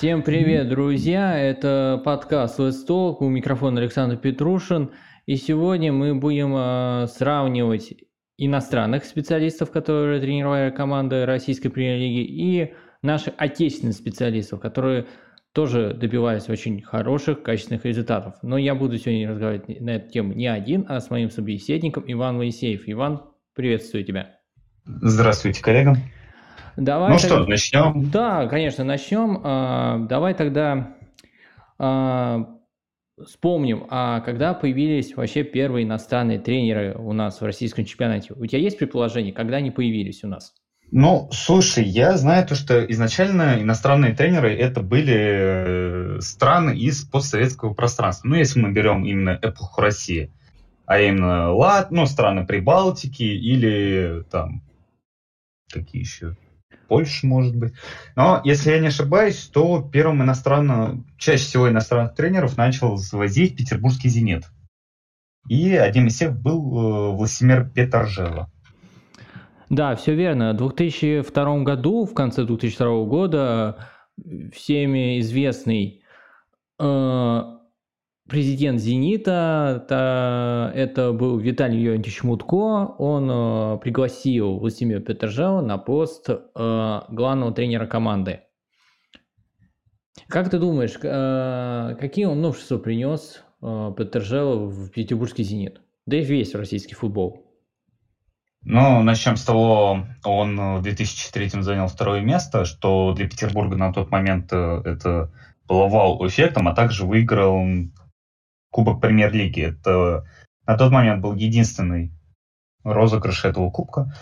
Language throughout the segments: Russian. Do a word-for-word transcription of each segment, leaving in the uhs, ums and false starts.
Всем привет, друзья! Это подкаст Let's Talk, у микрофона Александр Петрушин. И сегодня мы будем сравнивать иностранных специалистов, которые тренировали команды Российской Премьер-Лиги, и наших отечественных специалистов, которые тоже добивались очень хороших, качественных результатов. Но я буду сегодня разговаривать на эту тему не один, а с моим собеседником Иван Моисеев. Иван, приветствую тебя. Здравствуйте, коллега. Давай ну тогда... что, начнем? Да, конечно, начнем. Давай тогда вспомним, а когда появились вообще первые иностранные тренеры у нас в российском чемпионате? У тебя есть предположение, когда они появились у нас? Ну, слушай, я знаю то, что изначально иностранные тренеры это были страны из постсоветского пространства. Ну, если мы берем именно эпоху России, а именно Лат, ну, страны Прибалтики или там какие еще? Польша, может быть. Но, если я не ошибаюсь, то первым иностранным, чаще всего иностранных тренеров начал свозить петербургский «Зенит». И одним из всех был Владимир Петржел. Да, все верно. В две тысячи втором году, в конце две тысячи второго года, всеми известный э, президент «Зенита», та, это был Виталий Леонидович Мутко, он э, пригласил Владимира Петржела на пост э, главного тренера команды. Как ты думаешь, э, какие он новшества принес э, Петржелу в петербургский «Зенит», да и весь российский футбол? Ну, начнем с того, он в две тысячи третьем занял второе место, что для Петербурга на тот момент это было вау-эффектом, а также выиграл Кубок Премьер-лиги. Это на тот момент был единственный розыгрыш этого кубка,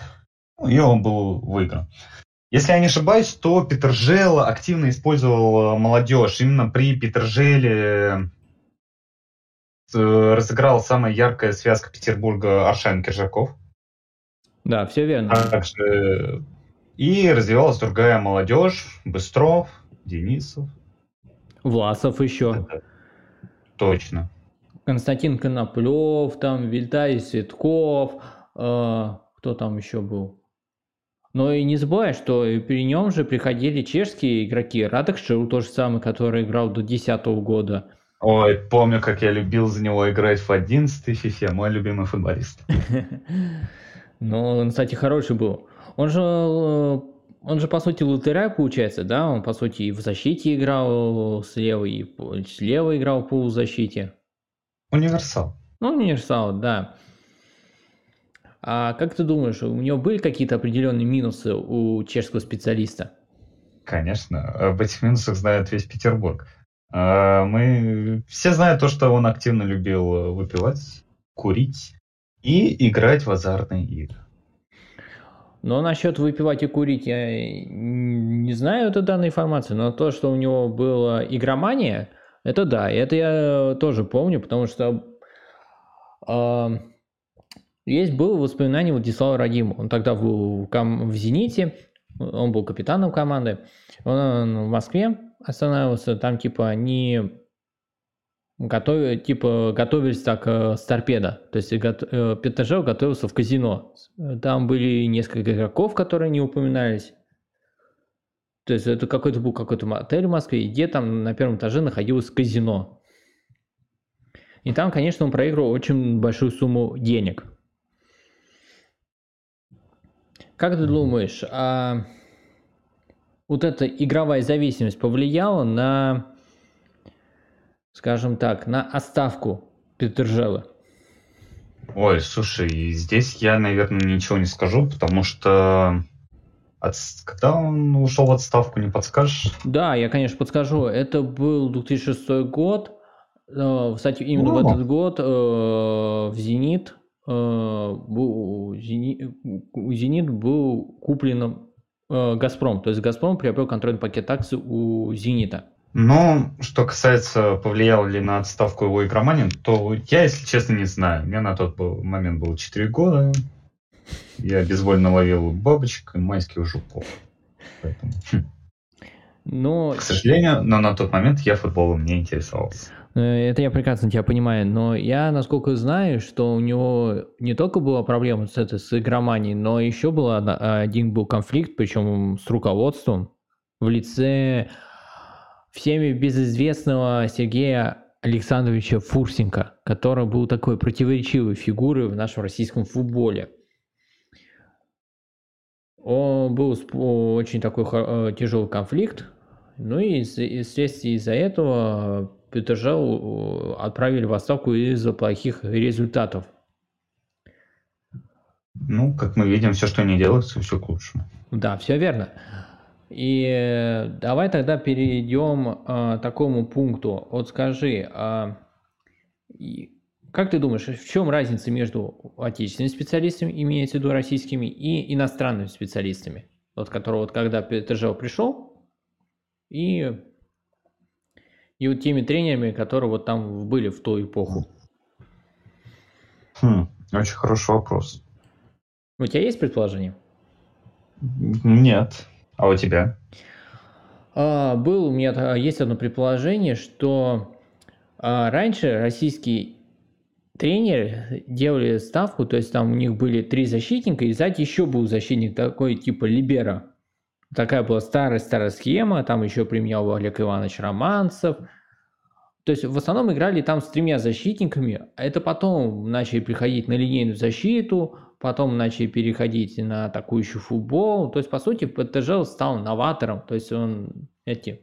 и он был выигран. Если я не ошибаюсь, то Петржел активно использовал молодежь. Именно при Петржеле разыграла самая яркая связка Петербурга Аршан Кержаков. Да, все верно. А также и развивалась другая молодежь, Быстров, Денисов. Власов еще. Это... Точно. Константин Коноплев, там Вильтай Светков, э, кто там еще был? Но и не забывай, что при нем же приходили чешские игроки. Радек Шил, тот же самый, который играл до две тысячи десятого года. Ой, помню, как я любил за него играть в одиннадцатой фифе, мой любимый футболист. Но он, кстати, хороший был. Он же, он же по сути, латераль получается, да? Он, по сути, и в защите играл слева, и слева играл в полузащите. Универсал. Ну, универсал, да. А как ты думаешь, у него были какие-то определенные минусы у чешского специалиста? Конечно. Об этих минусах знает весь Петербург. Мы все знаем то, что он активно любил выпивать, курить. И играть в азартные игры. Но насчет выпивать и курить я не знаю эту данную информацию, но то, что у него была игромания, это да, это я тоже помню, потому что э, есть было воспоминание Владислава Радима. Он тогда был в, ком- в «Зените», он был капитаном команды, он в Москве останавливался, там типа не... Готовили, типа готовились так э, с торпедо. То есть го- э, Петржел готовился в казино. Там были несколько игроков, которые не упоминались. То есть это какой-то был какой-то отель в Москве, где там на первом этаже находилось казино. И там, конечно, он проиграл очень большую сумму денег. Как ты думаешь, а вот эта игровая зависимость повлияла на... скажем так, на отставку Петржела? Ой, слушай, здесь я, наверное, ничего не скажу, потому что от... когда он ушел в отставку, не подскажешь? Да, я, конечно, подскажу. Это был две тысячи шестой год. Кстати, именно О. в этот год в «Зенит» был, «Зенит» был куплен «Газпром». То есть «Газпром» приобрел контрольный пакет акций у «Зенита». Но, что касается, повлияла ли на отставку его игромания, то я, если честно, не знаю. Мне на тот момент было четыре года. Я безвольно ловил бабочек и майских жуков. Поэтому... Но... К сожалению, но на тот момент я футболом не интересовался. Это я прекрасно тебя понимаю, но я, насколько знаю, что у него не только была проблема с, этой, с игроманией, но еще был один был конфликт, причем с руководством в лице... всеми безызвестного Сергея Александровича Фурсенко, который был такой противоречивой фигурой в нашем российском футболе. Он был очень такой тяжелый конфликт, ну и вследствие из-за этого Петржел отправили в отставку из-за плохих результатов. Ну, как мы видим, все, что не делается, все к лучшему. Да, все верно. И давай тогда перейдем к такому пункту. Вот скажи, как ты думаешь, в чем разница между отечественными специалистами, имеется в виду российскими, и иностранными специалистами? Вот, который, вот когда Петржел пришел, и, и вот теми тренерами, которые вот там были в ту эпоху. Хм, очень хороший вопрос. У тебя есть предположение? Нет. А у тебя? А, был, у меня есть одно предположение, что а, раньше российские тренеры делали ставку, то есть там у них были три защитника, и сзади еще был защитник такой типа либеро. Такая была старая-старая схема, там еще применял Олег Иванович Романцев. То есть в основном играли там с тремя защитниками, а это потом начали приходить на линейную защиту, потом начали переходить на атакующий футбол. То есть, по сути, Петржел стал новатором. То есть, он эти,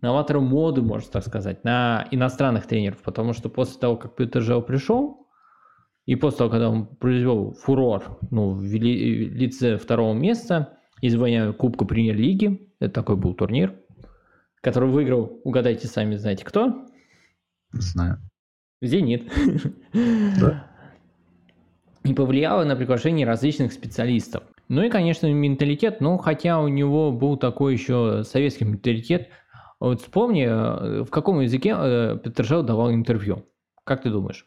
новатором моды, можно так сказать, на иностранных тренеров. Потому что после того, как Петржел пришел, и после того, когда он произвел фурор ну, в лице второго места, из войны Кубка Премьер-Лиги, это такой был турнир, который выиграл, угадайте сами, знаете кто? Не знаю. «Зенит». Да. И повлияло на приглашение различных специалистов. Ну и, конечно, менталитет, ну, хотя у него был такой еще советский менталитет. Вот вспомни, в каком языке Петржел давал интервью. Как ты думаешь?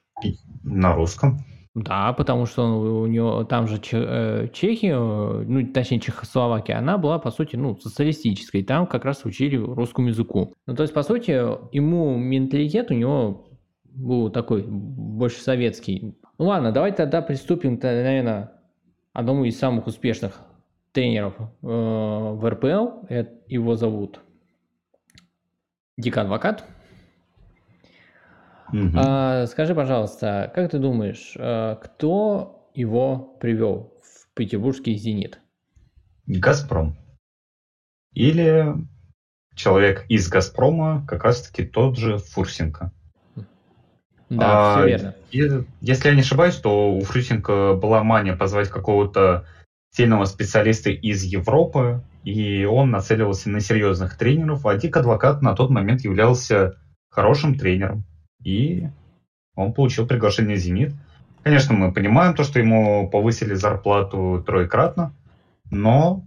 На русском. Да, потому что у него там же Чехия, ну, точнее, Чехословакия, она была, по сути, ну, социалистической. Там как раз учили русскому языку. Ну, то есть, по сути, ему менталитет у него был такой больше советский. Ну ладно, давай тогда приступим, наверное, к одному из самых успешных тренеров в эр пэ эл. Его зовут Дик Адвокат. Угу. Скажи, пожалуйста, как ты думаешь, кто его привел в петербургский «Зенит»? «Газпром». Или человек из «Газпрома», как раз-таки тот же Фурсенко. Да, а, все верно. И, если я не ошибаюсь, то у Фурсенко была мания позвать какого-то сильного специалиста из Европы, и он нацеливался на серьезных тренеров, а Дик Адвокат на тот момент являлся хорошим тренером, и он получил приглашение в «Зенит». Конечно, мы понимаем то, что ему повысили зарплату троекратно, но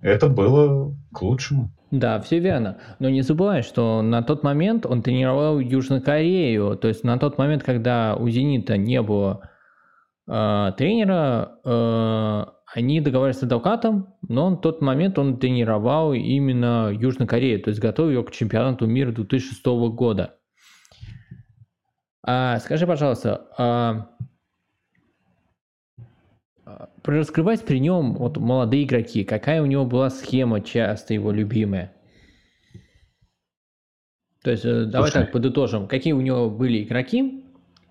это было к лучшему. Да, все верно. Но не забывай, что на тот момент он тренировал Южную Корею. То есть на тот момент, когда у «Зенита» не было э, тренера, э, они договаривались с «Адвокатом», но на тот момент он тренировал именно Южную Корею, то есть готовил ее к чемпионату мира две тысячи шестого года. А, скажи, пожалуйста, а... раскрывать при нем вот молодые игроки, какая у него была схема часто его любимая? То есть Слушай. давай так подытожим, какие у него были игроки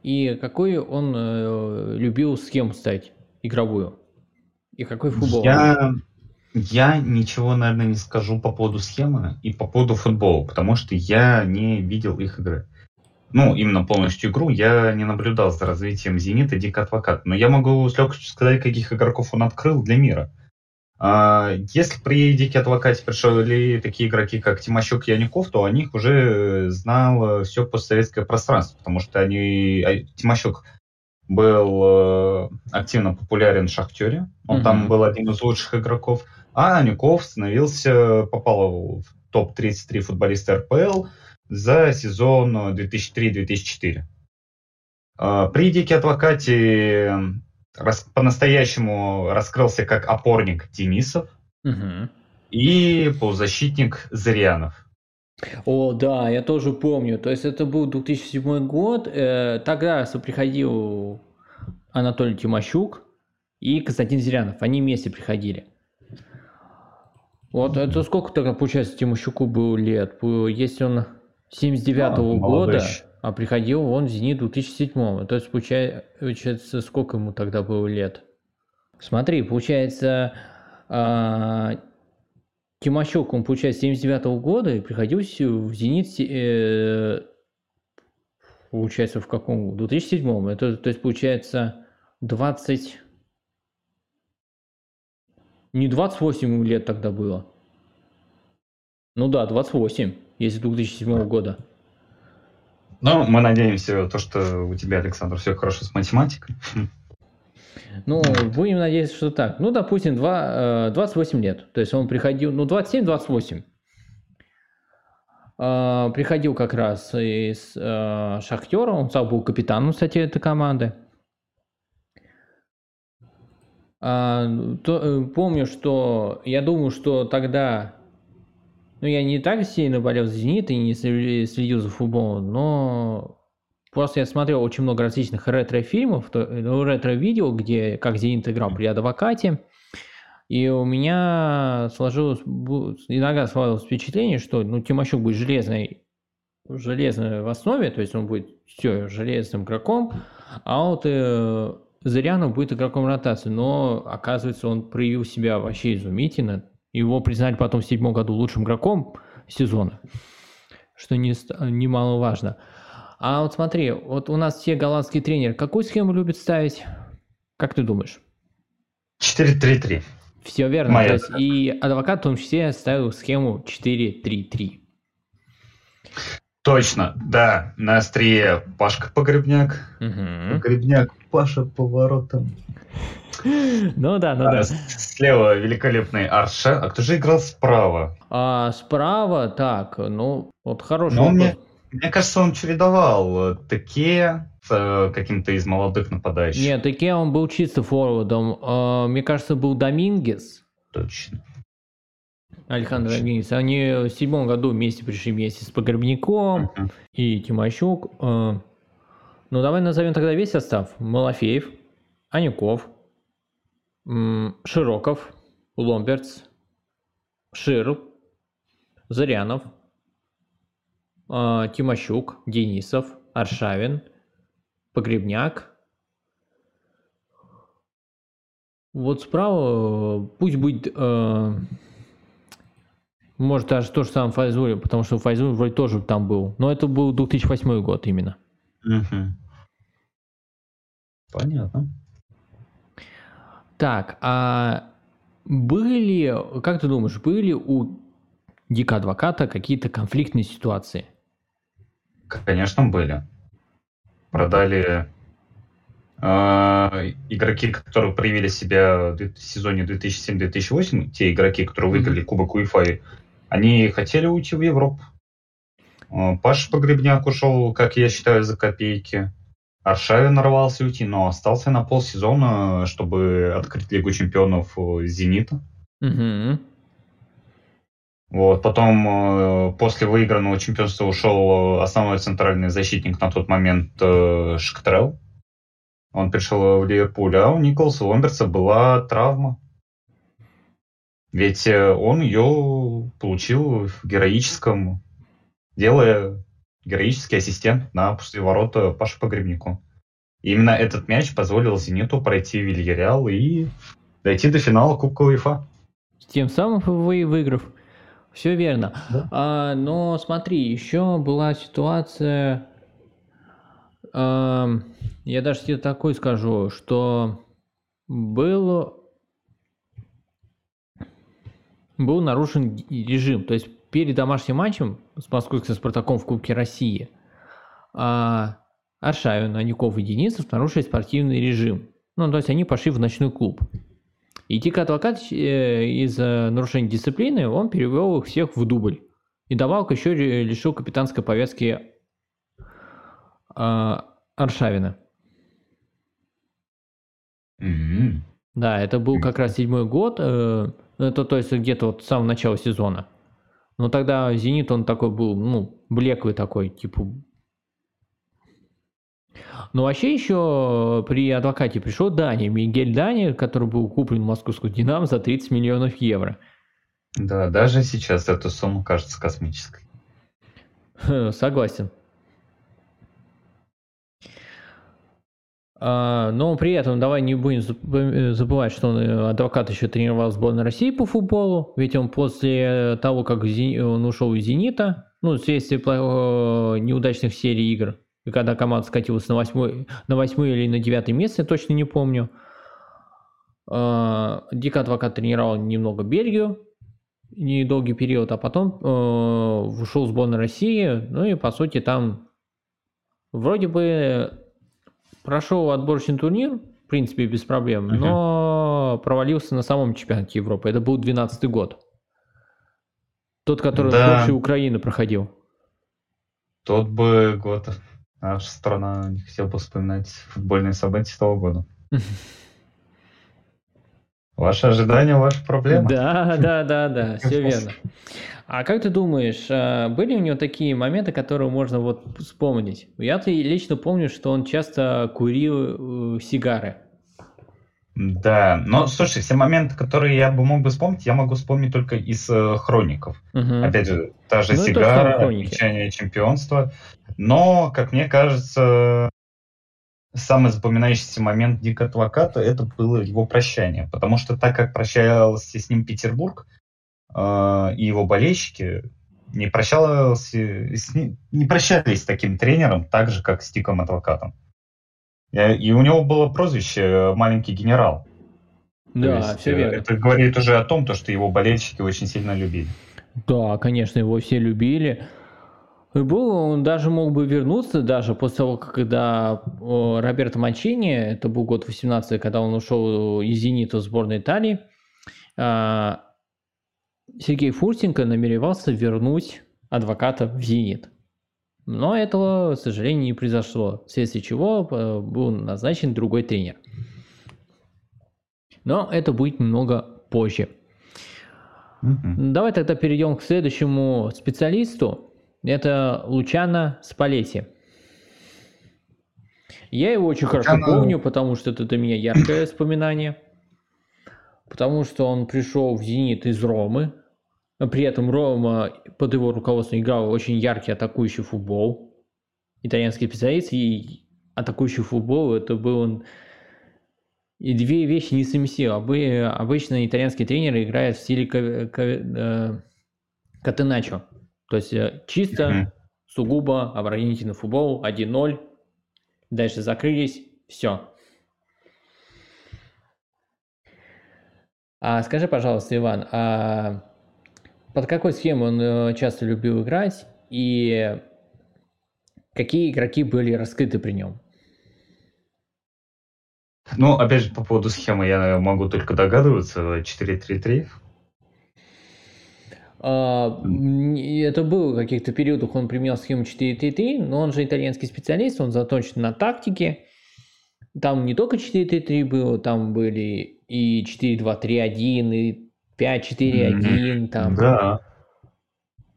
и какую он э, любил схему ставить игровую и какой футбол? Я, я ничего, наверное, не скажу по поводу схемы и по поводу футбола, потому что я не видел их игры. Ну, именно полностью игру я не наблюдал за развитием «Зенита» Дик Адвокат. Но я могу с легкостью сказать, каких игроков он открыл для мира. А, если при Дике Адвокате пришли такие игроки, как Тимощук и Яников, то о них уже знало все постсоветское пространство, потому что они... Тимощук был активно популярен в «Шахтере», он mm-hmm. там был одним из лучших игроков, а Яников становился, попал в топ тридцать три футболиста эр пэ эл за сезон две тысячи третий - две тысячи четвёртый. При Дике Адвокате по-настоящему раскрылся как опорник Денисов угу. и полузащитник Зырянов. О, да, я тоже помню. То есть это был две тысячи седьмой год. Тогда приходил Анатолий Тимощук и Константин Зырянов. Они вместе приходили. Вот это сколько тогда, получается, Тимощуку было лет? Если он семьдесят девятого года, а приходил он в «Зенит» в две тысячи седьмом. То есть, получается, сколько ему тогда было лет? Смотри, получается, Тимощук, он, получается, семьдесят девятого года и приходил в «Зенит», получается, в каком? В две тысячи седьмом. Это, то есть, получается, двадцать... Не двадцать восемь лет тогда было. Ну да, двадцать восемь, если две тысячи седьмого года. Ну, мы надеемся, то, что у тебя, Александр, все хорошо с математикой. Ну, будем надеяться, что так. Ну, допустим, двадцать восемь лет. То есть он приходил, ну, двадцать семь двадцать восемь. Приходил как раз из «Шахтера». Он сам был капитаном, кстати, этой команды. А, то, помню, что я думаю, что тогда, ну, я не так сильно болел за «Зенит» и не следил за футболом, но просто я смотрел очень много различных ретро-фильмов, ну, ретро-видео, где как «Зенит» играл при «Адвокате», и у меня сложилось, иногда сложилось впечатление, что, ну, Тимощук будет железной, железной в основе, то есть он будет все железным игроком, а вот э, Зырянов будет игроком ротации, но, оказывается, он проявил себя вообще изумительно. Его признали потом в седьмом году лучшим игроком сезона, что немаловажно. А вот смотри, вот у нас все голландские тренеры какую схему любят ставить? Как ты думаешь? четыре три три. Все верно. Моя. То есть и Адвокат в том числе ставил схему четыре три три. Точно, да, на острие Пашка Погребняк, угу. Погребняк, Паша поворотом. Ну да, ну а да. Слева великолепный Арша, а кто же играл справа? А, справа, так, ну, вот хороший вопрос. Мне, мне кажется, он чередовал Теке с каким-то из молодых нападающих. Нет, Теке он был чисто форвардом, а, мне кажется, был Домингес. Точно. Александр Домингес, они в седьмом году вместе пришли вместе с Погребняком uh-huh. и Тимощук. Ну, давай назовем тогда весь состав. Малафеев, Анюков, Широков, Ломбертс, Шир, Зырянов, Тимощук, Денисов, Аршавин, Погребняк. Вот справа пусть будет... Может, даже то же самое Файзули, потому что Файзули вроде тоже там был. Но это был две тысячи восьмой год именно. Угу. Понятно. Так, а были, как ты думаешь, были у Дика Адвоката какие-то конфликтные ситуации? Конечно, были. Продали игроки, которые проявили себя в сезоне две тысячи седьмом - две тысячи восьмом, те игроки, которые выиграли Кубок УЕФА, они хотели уйти в Европу. Паша Погребняк ушел, как я считаю, за копейки. Аршавин рвался уйти, но остался на полсезона, чтобы открыть Лигу чемпионов «Зенита». Угу. Вот, потом, после выигранного чемпионства, ушел основной центральный защитник на тот момент Шктрел. Он пришел в Ливерпуль, а у Николаса Ломбертса была травма. Ведь он ее получил в героическом, делая героический ассистент на пустые ворота Паши Погребняку. И именно этот мяч позволил «Зениту» пройти Вильяреал и дойти до финала Кубка УЕФА. Тем самым вы и выиграв. Все верно. Да. А, но смотри, еще была ситуация... Я даже тебе такой скажу, что был, был нарушен режим. То есть перед домашним матчем с Московским Спартаком в Кубке России Аршавин, Анюков и Денисов нарушили спортивный режим. Ну, то есть они пошли в ночной клуб. И Дик Адвокат из-за нарушения дисциплины, он перевел их всех в дубль. И добавок еще лишил капитанской повязки Аршавина. Mm-hmm. Да, это был как раз седьмой год, э, это то есть где-то вот с самого начала сезона. Но тогда «Зенит» он такой был, ну, блеклый такой, типа. Но вообще еще при «Адвокате» пришел Дани, Мигель Дани, который был куплен в московскую «Динамо» за тридцать миллионов евро. Да, даже сейчас эта сумма кажется космической. Согласен. Но при этом давай не будем забывать, что Адвокат еще тренировал сборную России по футболу, ведь он после того, как он ушел из «Зенита», ну, вследствие неудачных серий игр, когда команда скатилась на восьмое, на восьмое или на девятое место, я точно не помню, Дик Адвокат тренировал немного Бельгию, недолгий период, а потом ушел в сборную России, ну и, по сути, там вроде бы... Прошел отборочный турнир, в принципе, без проблем, uh-huh. но провалился на самом чемпионате Европы. Это был двенадцатый год. Тот, который да. в Польше и Украине проходил. Тот бы год. Наша страна не хотела бы вспоминать футбольные события того года. Ваши ожидания, ваши проблемы. Да, да, да, да, все верно. А как ты думаешь, были у него такие моменты, которые можно вот вспомнить? Я-то лично помню, что он часто курил сигары. Да, но, слушай, все моменты, которые я бы мог бы вспомнить, я могу вспомнить только из э, хроников. Угу. Опять же, та же ну, сигара, отмечание чемпионства. Но, как мне кажется, самый запоминающийся момент Дика Адвоката — это было его прощание. Потому что так как прощался с ним Петербург, и его болельщики не, не прощались с таким тренером, так же, как с Диком Адвокатом. И у него было прозвище «Маленький генерал». Да, есть, все верно. Это говорит уже о том, то, что его болельщики очень сильно любили. Да, конечно, его все любили. И был, он даже мог бы вернуться, даже после того, когда Роберто Манчини, это был год восемнадцатый, когда он ушел из «Зенита» в сборной Италии, Сергей Фурсенко намеревался вернуть Адвоката в «Зенит». Но этого, к сожалению, не произошло, вследствие чего был назначен другой тренер. Но это будет немного позже. Mm-hmm. Давай тогда перейдем к следующему специалисту. Это Лучано Спаллетти. Я его очень Лучано... хорошо помню, потому что это для меня яркое воспоминание. Потому что он пришел в «Зенит» из Ромы. При этом Рома под его руководством играл очень яркий атакующий футбол. Итальянский специалист и атакующий футбол, это был он... И две вещи несовместимы. Обычно итальянские тренеры играют в стиле катеначо. То есть чисто, mm-hmm. сугубо оборонительный футбол, один ноль. Дальше закрылись, все. А скажи, пожалуйста, Иван, а под какой схемой он часто любил играть и какие игроки были раскрыты при нем? Ну, опять же, по поводу схемы я могу только догадываться. четыре три три. А, это было в каких-то периодах, он применял схему четыре три три, но он же итальянский специалист, он заточен на тактике. Там не только четыре три три было, там были... И четыре два три один, и пять четыре один, там. Да.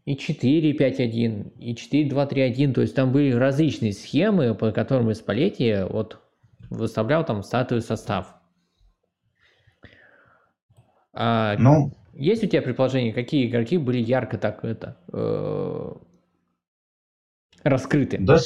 И четыре пять один, и четыре два три один. То есть там были различные схемы, по которым Спаллетти вот выставлял там стартовый состав. А ну, есть у тебя предположение, какие игроки были ярко так это э, раскрыты? Да.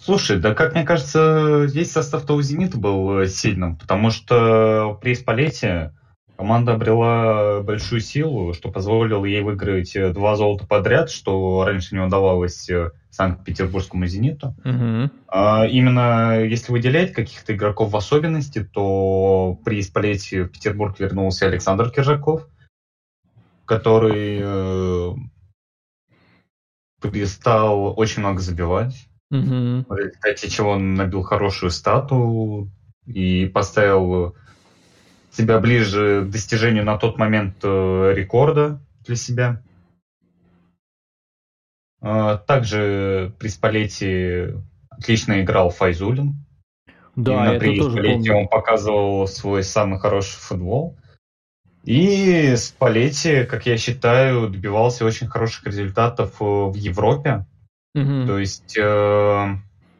Слушай, да как мне кажется, здесь состав того «Зенита» был сильным, потому что при Спаллетти команда обрела большую силу, что позволило ей выиграть два золота подряд, что раньше не удавалось Санкт-Петербургскому «Зениту». Угу. А именно если выделять каких-то игроков в особенности, то при Спаллетти в Петербург вернулся Александр Кержаков, который э, перестал очень много забивать. Uh-huh. В результате чего он набил хорошую стату и поставил себя ближе к достижению на тот момент рекорда для себя. Также при Спаллетти отлично играл Файзулин. Да, именно это при тоже Спаллетти помню. Он показывал свой самый хороший футбол. И Спаллетти, как я считаю, добивался очень хороших результатов в Европе. Mm-hmm. То есть э,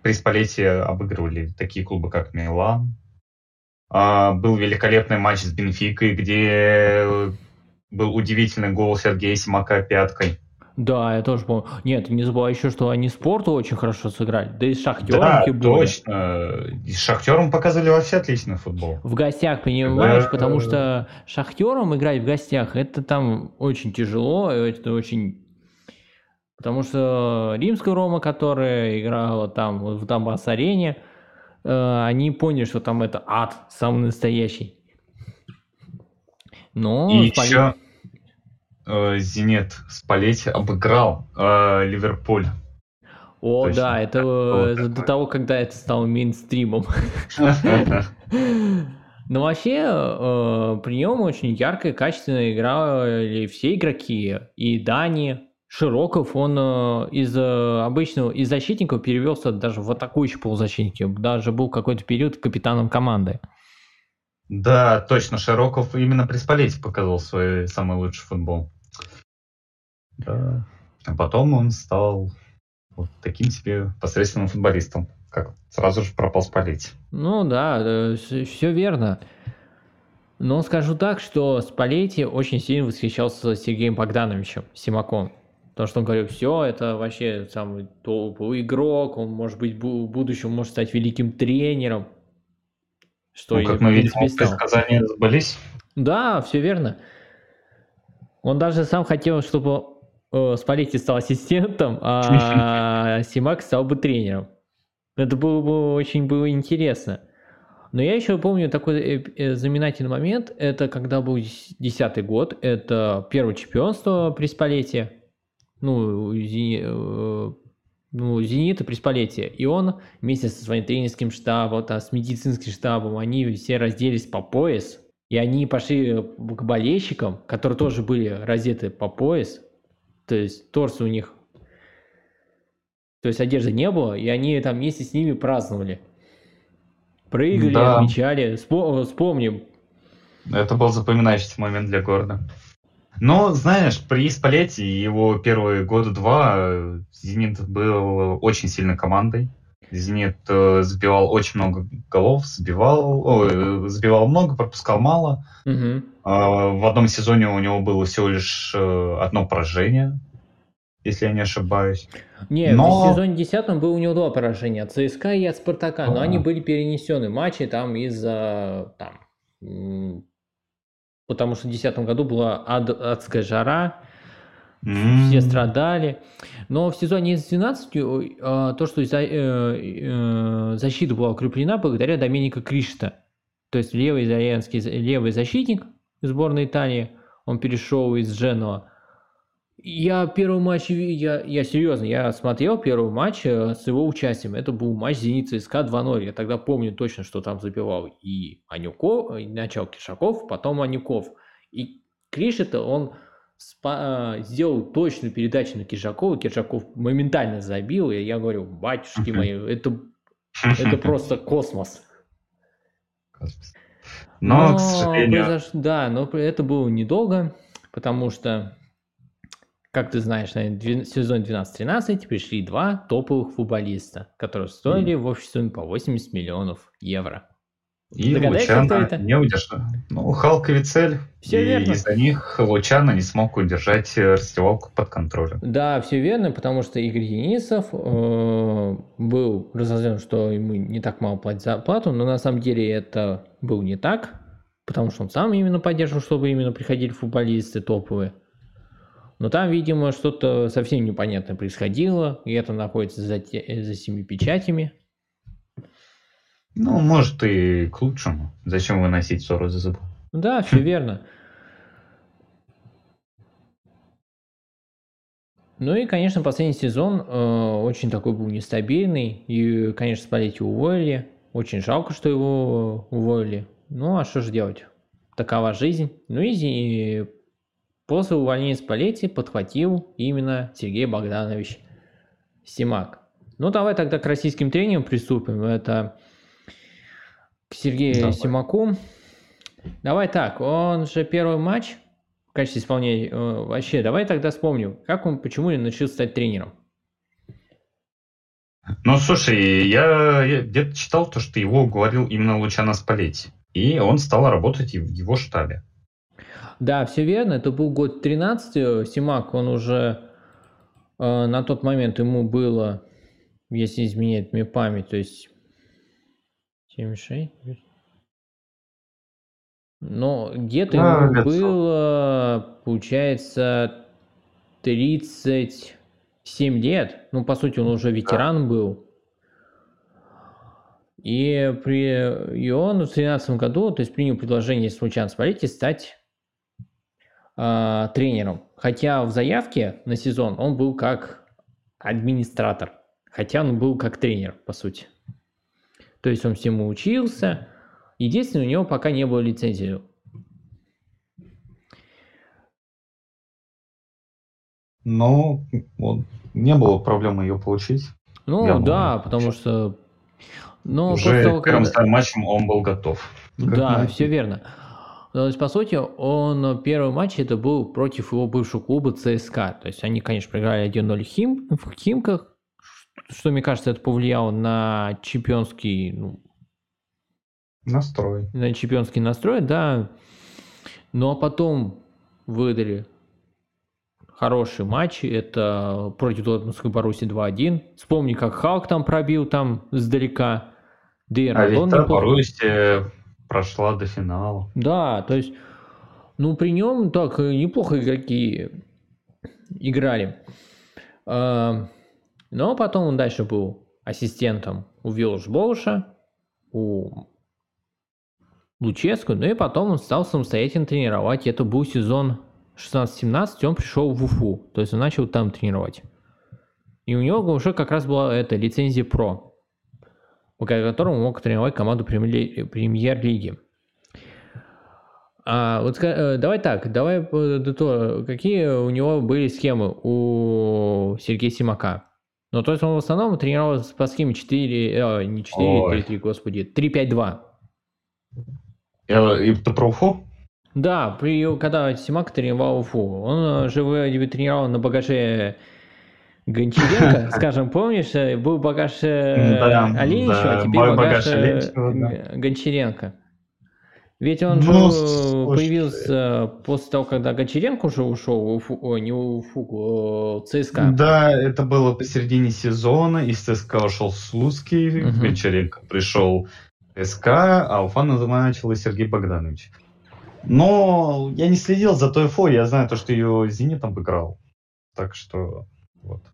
при Спаллетти обыгрывали такие клубы, как Милан. А, был великолепный матч с Бенфикой, где был удивительный гол Сергея Семака пяткой. Да, я тоже помню. Нет, не забывай еще, что они Спорту очень хорошо сыграли. Да и с Шахтером. Да, точно. И с Шахтером показывали вообще отличный футбол. В гостях, понимаешь, да, потому что Шахтером играть в гостях, это там очень тяжело, это очень... Потому что римская Рома, которая играла там в Донбасс-арене, они поняли, что там это ад самый настоящий. Но... И спали... еще... Зенит Спаллетти обыграл э, Ливерпуль. О, точно. Да, это, это до того, когда это стало мейнстримом. Но вообще при нем очень яркая, качественная играли все игроки. И Дани, Широков, он из обычного, из защитников перевелся даже в атакующий полузащитник. Даже был какой-то период капитаном команды. Да, точно, Широков именно при Спаллетти показал свой самый лучший футбол. Да. А потом он стал вот таким себе посредственным футболистом, как сразу же пропал Спаллетти. Ну да, все верно. Но скажу так, что Спаллетти очень сильно восхищался Сергеем Богдановичем Семаком. Потому что он говорил, все, это вообще самый топовый игрок, он может быть в будущем может стать великим тренером. Что ну, как мы видим, предсказания сбылись. Да, все верно. Он даже сам хотел, чтобы э, Спаллетти стал ассистентом, а Семак стал бы тренером. Это было бы очень было интересно. Но я еще помню такой знаменательный момент. Это когда был десятый год. Это первое чемпионство при Спаллетти. Ну, извини... Ну, Зенита при Спаллетти. И он вместе со своим тренерским штабом, там, с медицинским штабом, они все разделись по пояс. И они пошли к болельщикам, которые тоже были раздеты по пояс. То есть торсы у них... То есть одежды не было, и они там вместе с ними праздновали. Прыгали, да. Отмечали. Спо- вспомним. Это был запоминающийся момент для города. Но, знаешь, при Спаллетти его первые года два «Зенит» был очень сильной командой. «Зенит» забивал очень много голов, забивал, о, забивал много, пропускал мало. Угу. В одном сезоне у него было всего лишь одно поражение, если я не ошибаюсь. Не, но... в сезоне десятом было у него два поражения, от ЦСКА и от «Спартака», но а... они были перенесены, матчи там из-за... Там... Потому что в две тысячи десятом году была ад, адская жара, mm. все страдали. Но в сезоне с двенадцатью то, что защита была укреплена благодаря Доменико Кришто. То есть левый итальянский левый защитник сборной Италии, он перешел из Дженуа. Я первый матч, я, я серьезно, я смотрел первый матч с его участием. Это был матч «Зенит» ЦСКА два ноль. Я тогда помню точно, что там забивал и Анюков, и начал Кержаков, потом Анюков. И Кришто, он спа- сделал точную передачу на Кержакова. Кержаков моментально забил. И я говорю, батюшки мои, это, это просто космос. Космос. Но, но, к сожалению... Произош... Да, но это было недолго, потому что... Как ты знаешь, на сезон двенадцать тринадцать пришли два топовых футболиста, которые стоили mm. в общей сумме по восемьдесят миллионов евро. И Лучано не удержал. Ну, Халк и Вицель. Все и верно. Из-за них Лучано не смог удержать раздевалку под контролем. Да, все верно, потому что Игорь Денисов э, был разозлен, что ему не так мало платят зарплату, но на самом деле это было не так, потому что он сам именно поддерживал, чтобы именно приходили футболисты топовые. Но там, видимо, что-то совсем непонятное происходило, и это находится за, те, за семи печатями. Ну, может, и к лучшему. Зачем выносить ссору за зубы? Да, все верно. Ну и, конечно, последний сезон э, очень такой был нестабильный. И, конечно, Спаллетти уволили. Очень жалко, что его уволили. Ну, а что же делать? Такова жизнь. Ну и... и... После увольнения Спаллетти подхватил именно Сергей Богданович Семак. Ну, давай тогда к российским тренерам приступим. Это к Сергею давай. Семаку. Давай так, он же первый матч в качестве исполнения... Вообще, давай тогда вспомним, как он, почему он начал стать тренером. Ну, слушай, я, я где-то читал то, что его уговорил именно Лучано Спаллетти. И он стал работать в его штабе. Да, все верно. Это был год тринадцатый. Семак, он уже э, на тот момент ему было, если изменяет мне память, то есть семьдесят шесть. Но где-то а, ему было, получается, тридцать семь лет. Ну, по сути, он уже ветеран да. был. И, при... и он в две тысячи тринадцатом году, то есть, принял предложение с Лучано Спаллетти стать э, тренером. Хотя в заявке на сезон он был как администратор. Хотя он был как тренер, по сути. То есть он всему учился. Единственное, у него пока не было лицензии. Но вот, не было проблем ее получить. Ну Я да, думаю, потому что... Но уже того, первым когда... старым матчем он был готов. Да, все верно. То есть, по сути, он первый матч это был против его бывшего клуба ЦСКА. То есть они, конечно, проиграли один ноль хим... в Химках. Что, мне кажется, это повлияло на чемпионский... Ну... настрой. На чемпионский настрой, да. Но потом выдали хороший матч. Это против Дортмундской Боруссии два один. Вспомни, как Халк там пробил там сдалека. Да и Ротон. А Боруссия прошла до финала. Да, то есть, ну при нем так неплохо игроки играли. Но потом он дальше был ассистентом у Виллаш-Боаша, у Луческу, ну и потом он стал самостоятельно тренировать. Это был сезон шестнадцать семнадцать, он пришел в Уфу, то есть он начал там тренировать. И у него уже как раз была эта лицензия ПРО, благодаря которому он мог тренировать команду премьер-лиги. А, вот, давай так, давай то, какие у него были схемы у Сергея Семака. Ну, то есть он в основном тренировал по схеме четыре, э, не четыре, три, три, господи, три пять два. Это про Уфу? Да, при, когда Семак тренировал Уфу. Он же тренировал на багаже Гончаренко, скажем, помнишь, был багаж Оленичева, а теперь багаж Гончаренко. Ведь он же появился после того, когда Гончаренко уже ушел, не Уфу, ЦСКА. Да, это было посередине сезона, из ЦСКА ушел Слуцкий, Гончаренко пришел... СК, а Уфа назначила Сергей Богданович. Но я не следил за той Уфой, я знаю то, что ее Зенит обыграл. Так что вот.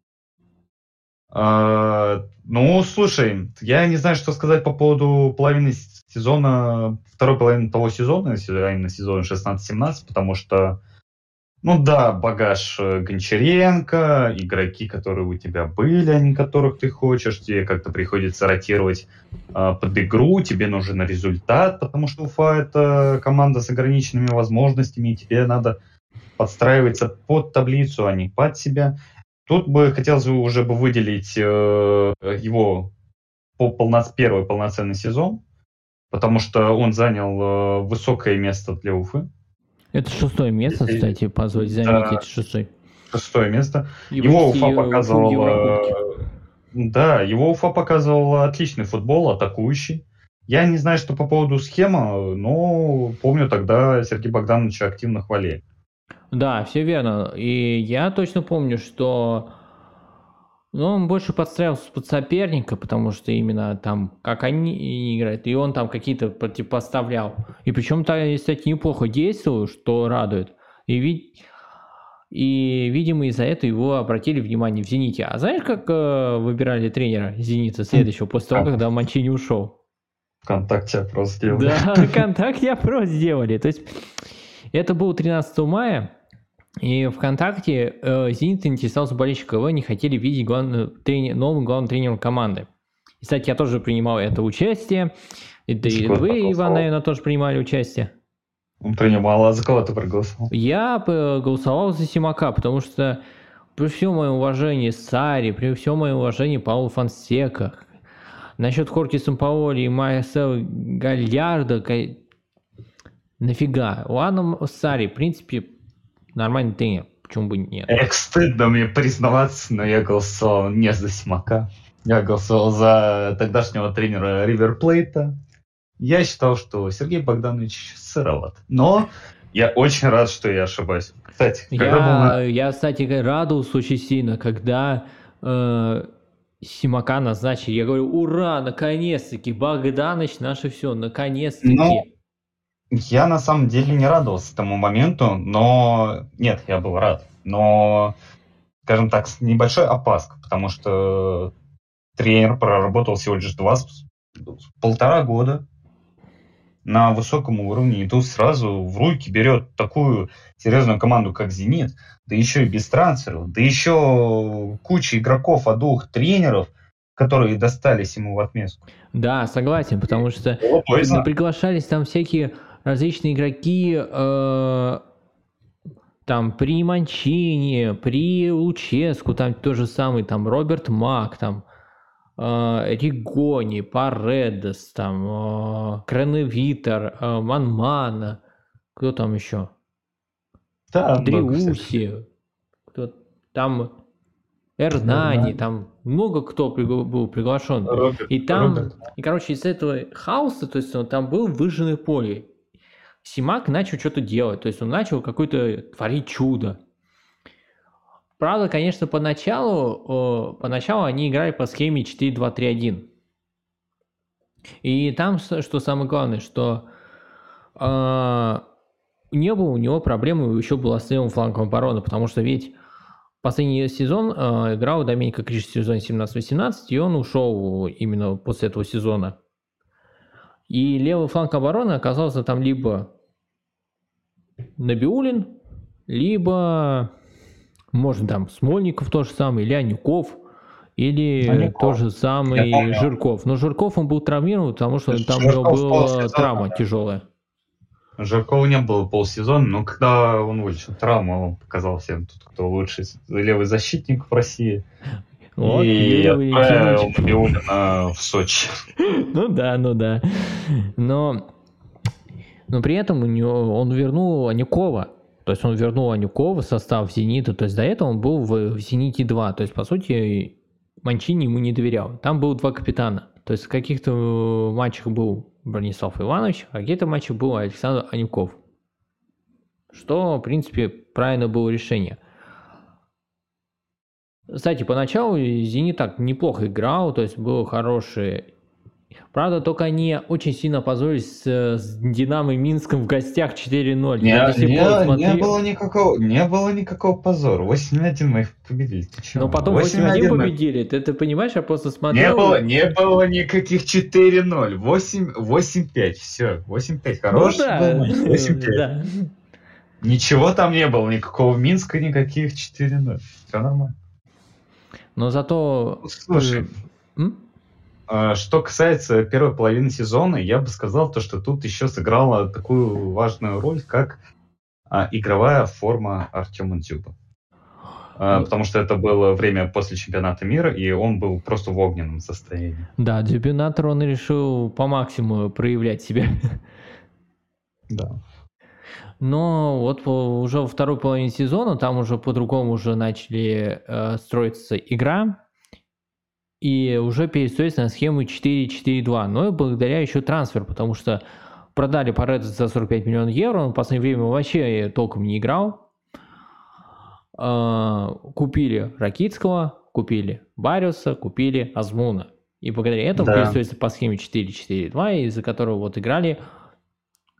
А, ну, слушай, я не знаю, что сказать по поводу половины сезона, второй половины того сезона, именно сезона шестнадцать семнадцать, потому что, ну да, багаж Гончаренко, игроки, которые у тебя были, а не которых ты хочешь, тебе как-то приходится ротировать а, под игру, тебе нужен результат, потому что Уфа — это команда с ограниченными возможностями, и тебе надо подстраиваться под таблицу, а не под себя. Тут бы хотелось бы уже бы выделить э, его по полноц... первый полноценный сезон, потому что он занял э, высокое место для Уфы. Это шестое место, кстати, позвольте заметить, да, шестое. Шестое место. Его Уфа показывала... Да, его Уфа показывала отличный футбол, атакующий. Я не знаю, что по поводу схемы, но помню, тогда Сергей Богданович активно хвалил. Да, все верно. И я точно помню, что... Ну, он больше подстраивался под соперника, потому что именно там, как они играют, и он там какие-то противопоставлял. И причем, кстати, неплохо действовал, что радует. И, вид... и, видимо, из-за этого его обратили внимание в «Зените». А знаешь, как э, выбирали тренера «Зенита» следующего, после того, когда Манчини ушел? «Контакт опрос» сделали. Да, «Контакт опрос» сделали. То есть это было тринадцатого мая. И ВКонтакте э, «Зенит» интересовался болельщиком, его не хотели видеть главного трени- новым главным тренером команды. И, кстати, я тоже принимал это участие. И, да и вы, Иван, наверное, тоже принимали участие. Он принимал, а за кого ты проголосовал? Я голосовал за Семака, потому что при всем моем уважении Сари, при всем моем уважении Паулу Фонсека, насчет Хорки Сампаоли и Марсела Гальярда, га... нафига. Ладно, Сари, в принципе, нормальный тренер, почему бы нет? Эх, стыдно мне признаваться, но я голосовал не за Семака. Я голосовал за тогдашнего тренера Риверплейта. Я считал, что Сергей Богданович сыроват. Но Я очень рад, что я ошибаюсь. Кстати, я, был на... я, кстати, радовался очень сильно, когда э, Семака назначили. Я говорю, ура, наконец-таки, Богданыч, наше все, наконец-таки. Ну, я на самом деле не радовался тому моменту, но... Нет, я был рад, но, скажем так, с небольшой опаской, потому что тренер проработал всего лишь два, полтора года на высоком уровне, и тут сразу в руки берет такую серьезную команду, как «Зенит», да еще и без трансферов, да еще куча игроков от двух тренеров, которые достались ему в отместку. Да, согласен, потому что приглашались там всякие различные игроки, э, там при Манчини, при Луческу, там тот же самый там Роберт Мак, там э, Ригони, Паредос, там э, Креневитер, э, Манмана, кто там еще? Да, Дриуси, кто там... Эрнани, да. Там много кто пригла- был приглашен. Роберт, и там, Роберт. И, короче, из этого хаоса, то есть он там был выжженное поле. Семак начал что-то делать, то есть он начал какое-то творить чудо. Правда, конечно, поначалу, поначалу они играли по схеме четыре два три один. И там, что самое главное, что э, не было у него проблемы, еще было с левым флангом обороны, потому что ведь последний сезон э, играл Доменико Кришто в сезоне семнадцать восемнадцать, и он ушел именно после этого сезона. И левый фланг обороны оказался там либо Набиуллин, либо, может, там Смольников тот же самый, или Анюков, или Анюков. Тот же самый Жирков. Но Жирков он был травмирован, потому что Жирков там у него была травма да. тяжелая. Жиркова не было полсезона, но когда он вылечил травму, он показал всем, кто лучший левый защитник в России. Вот, и отправил Набиуллина в Сочи. Ну да, ну да. Но, но при этом у него, он вернул Анюкова. То есть он вернул Анюкова в состав «Зенита». То есть до этого он был в «Зените-два». То есть, по сути, Манчини ему не доверял. Там было два капитана. То есть в каких-то матчах был Бронислав Иванович, а где-то матче был Александр Анюков. Что, в принципе, правильно было решение. Кстати, поначалу «Зенит» так неплохо играл, то есть было хорошее. Правда, только они очень сильно опозорились с, с «Динамо» Минском в гостях четыре ноль. Не, не, не, было никакого, не было никакого позора. восемь один мы их победили. Но потом восемь один победили. Ты, ты понимаешь, я просто смотрел. Не было, не было никаких четыре ноль. восемь пять. Все, восемь пять. Хороший ну, да. был матч. восемь пять. Да. Ничего там не было. Никакого Минска, никаких четыре ноль. Все нормально. Но зато... Слушай... М? Что касается первой половины сезона, я бы сказал, то, что тут еще сыграла такую важную роль, как а, игровая форма Артема Дзюба. А, потому что это было время после чемпионата мира, и он был просто в огненном состоянии. Да, Дзюбинатор он решил по максимуму проявлять себя. Да. Но вот уже во второй половине сезона там уже по-другому уже начали э, строиться игра. И уже перестроились на схему четыре четыре два. Но и благодаря еще трансферу, потому что продали Паредо за сорок пять миллионов евро. Он в последнее время вообще толком не играл. Купили Ракитского, купили Бариуса, купили Азмуна. И благодаря этому да. перестроились по схеме четыре четыре два, из-за которого вот играли...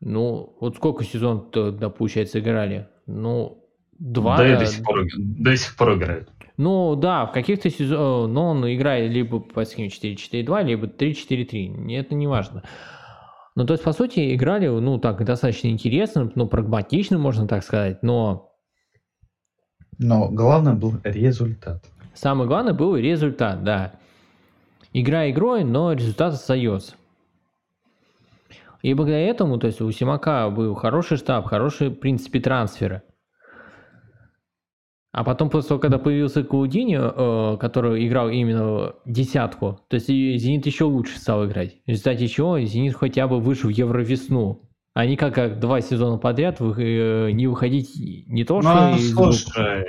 Ну, вот сколько сезон тогда, получается, играли? Ну, два... Да и до сих пор, до сих пор играют. Ну да, в каких-то сезонах, но он играет либо по схеме четыре четыре два, либо три четыре три, это не важно. Ну то есть по сути играли, ну так, достаточно интересно, ну прагматично можно так сказать, но... Но главное был результат. Самое главное был результат, да. Игра игрой, но результат остается. И благодаря этому, то есть у Семака был хороший штаб, хорошие, в принципе, трансферы. А потом, после того, когда появился Клаудиньо, который играл именно десятку, то есть «Зенит» еще лучше стал играть. В результате чего «Зенит» хотя бы вышел в Евровесну. А не как, как два сезона подряд вы, не выходить не то, что... Ну, слушай,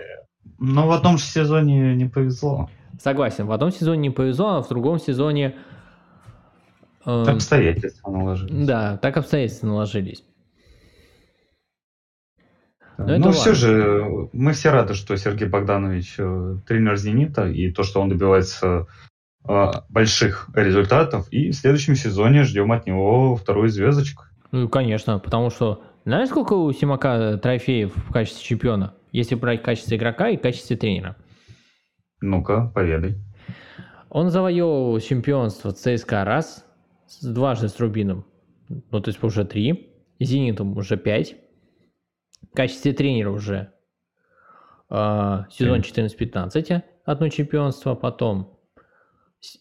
но в одном же сезоне не повезло. Согласен, в одном сезоне не повезло, а в другом сезоне... Э, так обстоятельства наложились. Да, так обстоятельства наложились. Но, Но все важно. же мы все рады, что Сергей Богданович тренер «Зенита», и то, что он добивается больших результатов. И в следующем сезоне ждем от него вторую звездочку. Ну, конечно, потому что знаешь, сколько у Семака трофеев в качестве чемпиона? Если брать в качестве игрока и в качестве тренера. Ну-ка, поведай. Он завоевывал чемпионство ЦСКА раз, дважды с Рубином, ну то есть уже три, Зенитом уже пять. В качестве тренера уже э, сезон четырнадцать пятнадцать одно чемпионство, потом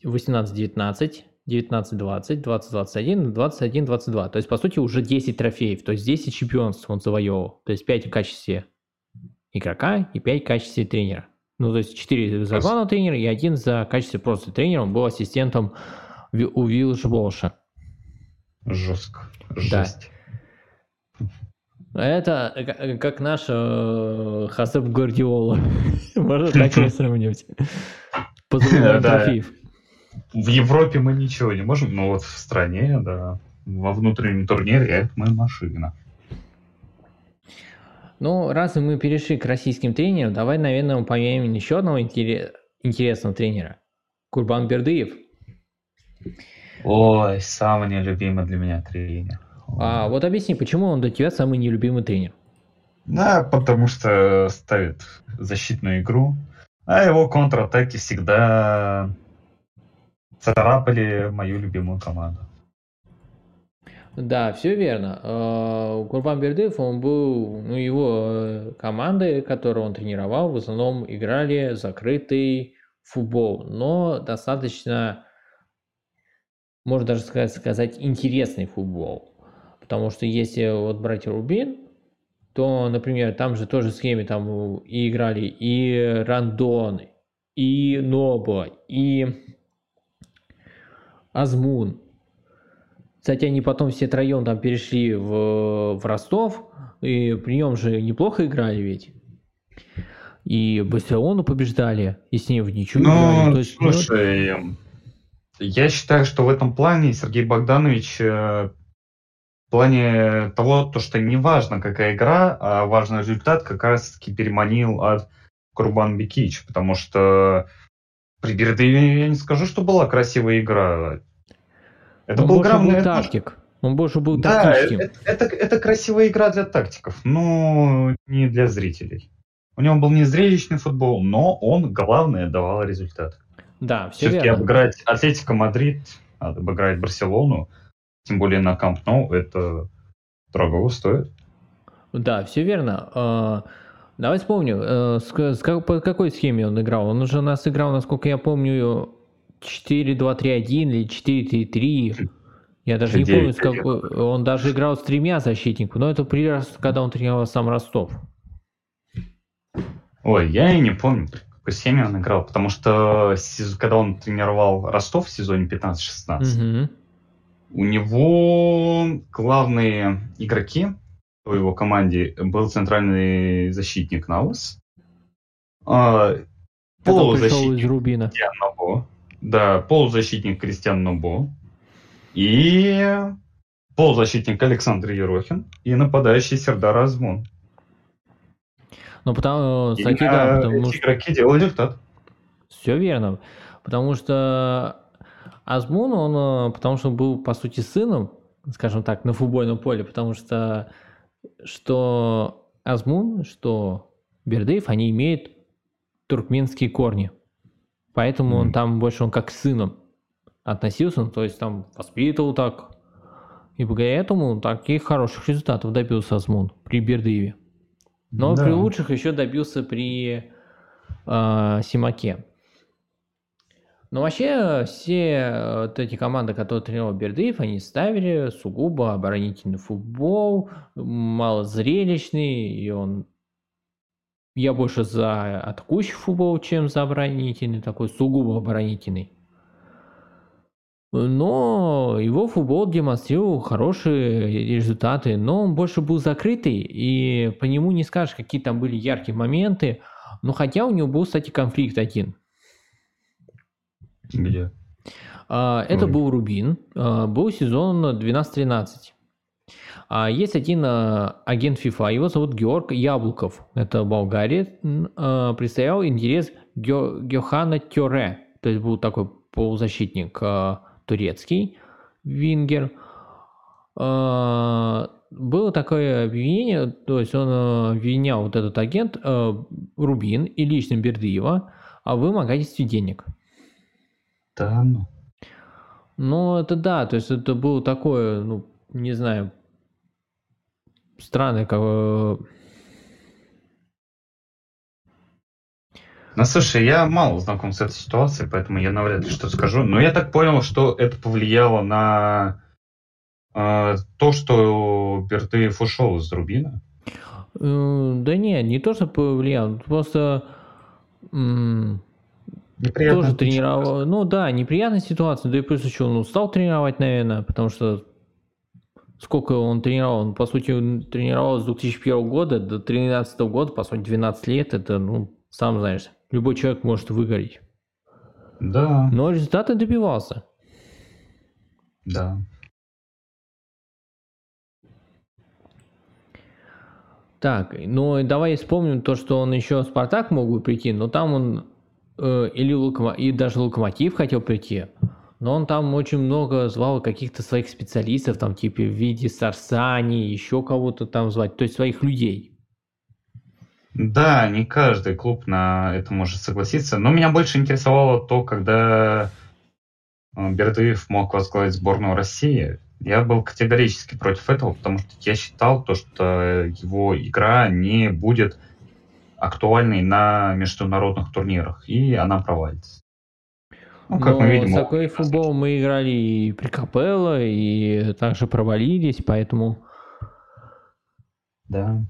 восемнадцать девятнадцать, девятнадцать двадцать, двадцать двадцать один, двадцать один двадцать два. То есть, по сути, уже десять трофеев, то есть десять чемпионств он завоевал. То есть пять в качестве игрока и пять в качестве тренера. Ну, то есть четыре за главного тренера и один за качестве просто тренера. Он был ассистентом у Виллаш-Боаша. Жестко. Жесть. Да. Это как наш э, Хосеп Гвардиола. Можно так и сравнивать. По заборам трофеев. В Европе мы ничего не можем, но вот в стране, да, во внутреннем турнире это мы машина. Ну, раз мы перешли к российским тренерам, давай, наверное, упомянем еще одного интересного тренера. Курбан Бердыев. Ой, самый нелюбимый для меня тренер. А вот объясни, почему он для тебя самый нелюбимый тренер? Да, потому что ставит защитную игру, а его контратаки всегда царапали мою любимую команду. Да, все верно. Курбан Бердыев, он был, ну, его команды, которые он тренировал, в основном играли закрытый футбол, но достаточно, можно даже сказать, сказать интересный футбол. Потому что если вот брать Рубин, то, например, там же тоже в схеме там и играли и Рандон, и Нобо, и Азмун. Кстати, они потом все троем там перешли в, в Ростов, и при нем же неплохо играли ведь. И Барселону побеждали, и с ним в ничью. Ну, играли, слушай, ну... я считаю, что в этом плане Сергей Богданович... В плане того, то, что не важно, какая игра, а важный результат, как раз-таки переманил от Курбан Бекич, потому что при Бердыеве я не скажу, что была красивая игра. Это он был грамотный тактик. Он больше был тактическим. Да, это, это, это красивая игра для тактиков, но не для зрителей. У него был незрелищный футбол, но он, главное, давал результат. Да, все Все-таки верно. Обыграть Атлетико Мадрид, обыграть Барселону, тем более на Камп Ноу, это дорого стоит. Да, все верно. Давай вспомню, по какой схеме он играл. Он уже у нас играл, насколько я помню, четыре два три один или четыре три три. Я даже не помню, какой... он даже играл с тремя защитниками. Но это при раз, когда он тренировал сам Ростов. Ой, я и не помню, какой схеме он играл. Потому что когда он тренировал Ростов в сезоне пятнадцать шестнадцать, угу. У него главные игроки в его команде был центральный защитник Навас, полузащитник Кристиан Нобо, да, полузащитник Кристиан Нобо и полузащитник Александр Ерохин и нападающий Сердар Азмун. Ну потому, кстати, да, потому что игроки делали результат. Все верно, потому что Азмун, он, потому что он был, по сути, сыном, скажем так, на футбольном поле, потому что что Азмун, что Бердыев, они имеют туркменские корни. Поэтому mm-hmm. он там больше он как с сыном относился, он, то есть там воспитывал так. И благодаря этому таких хороших результатов добился Азмун при Бердыеве. Но да. При лучших еще добился при э, Семаке. Но вообще все вот эти команды, которые тренировал Бердыев, они ставили сугубо оборонительный футбол, малозрелищный, и он... Я больше за атакующий футбол, чем за оборонительный, такой сугубо оборонительный. Но его футбол демонстрировал хорошие результаты, но он больше был закрытый, и по нему не скажешь, какие там были яркие моменты. Но хотя у него был, кстати, конфликт один. Где? Это Ой. был Рубин, был сезон двенадцать тринадцать. Есть один агент ФИФА, его зовут Георг Яблуков, это болгарец, представлял интерес Гёхана Тюре, то есть был такой полузащитник турецкий, вингер. Было такое обвинение, то есть он обвинял вот этот агент Рубин и лично Бердыева о вымогательстве денег. Да, ну. Ну, это да, то есть это было такое, ну, не знаю, странное, как... Ну, слушай, я мало знаком с этой ситуацией, поэтому я навряд ли что скажу. Но я так понял, что это повлияло на э, то, что Бердыев ушел из Рубина. Да нет, не то, что повлияло, просто... М- Тоже тренировал. Ну да, неприятная ситуация. Да и плюс еще он устал тренировать, наверное, потому что сколько он тренировал? Он, по сути, тренировал с две тысячи первого года до две тысячи тринадцатого года, по сути, двенадцать лет. Это, ну, сам знаешь, любой человек может выгореть. Да. Но результаты добивался. Да. Так, ну давай вспомним то, что он еще в Спартак мог бы прийти, но там он... Или локомо... и даже Локомотив хотел прийти, но он там очень много звал каких-то своих специалистов, там типа в виде Сарсани, еще кого-то там звать, то есть своих людей. Да, не каждый клуб на это может согласиться, но меня больше интересовало то, когда Бердыев мог возглавить сборную России. Я был категорически против этого, потому что я считал, то, что его игра не будет... актуальной на международных турнирах, и она провалится. Ну, как Но мы видим, с такой футбол мы играли и при Капелло, и также провалились, поэтому... Да.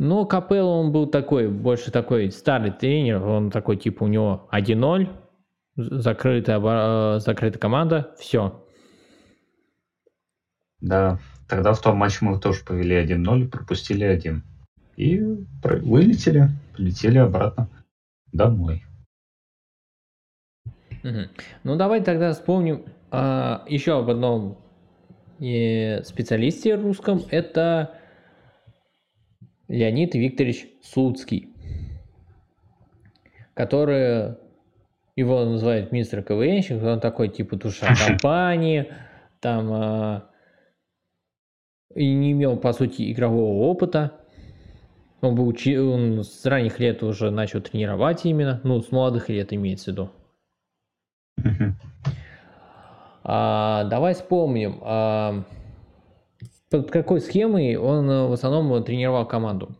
Ну, Капелло, он был такой, больше такой старый тренер, он такой, типа, у него один ноль, закрытая, закрытая команда, все. Да, тогда в том матче мы тоже повели один ноль, пропустили один. И вылетели, полетели обратно домой. Ну, давай тогда вспомним а, еще об одном специалисте русском. Это Леонид Викторович Слуцкий, который, его называют мистер КВНщик, он такой, типа, душа компании, там а, и не имел, по сути, игрового опыта. Он, был, он с ранних лет уже начал тренировать именно, ну, с молодых лет имеется в виду. Uh-huh. А, давай вспомним, а, под какой схемой он в основном тренировал команду?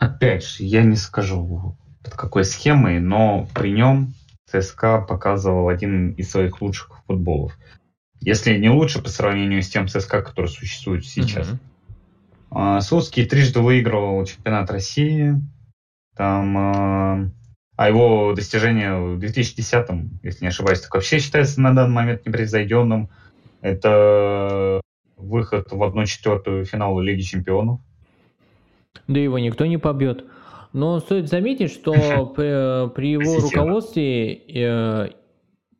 Опять же, я не скажу, под какой схемой, но при нем ЦСКА показывал один из своих лучших футболов. Если не лучше по сравнению с тем ЦСКА, который существует сейчас. Uh-huh. Слуцкий трижды выигрывал чемпионат России, там, а его достижение в две тысячи десятом, если не ошибаюсь, так вообще считается на данный момент непревзойденным. Это выход в одну четвертую финала Лиги Чемпионов. Да его никто не побьет. Но стоит заметить, что при его руководстве...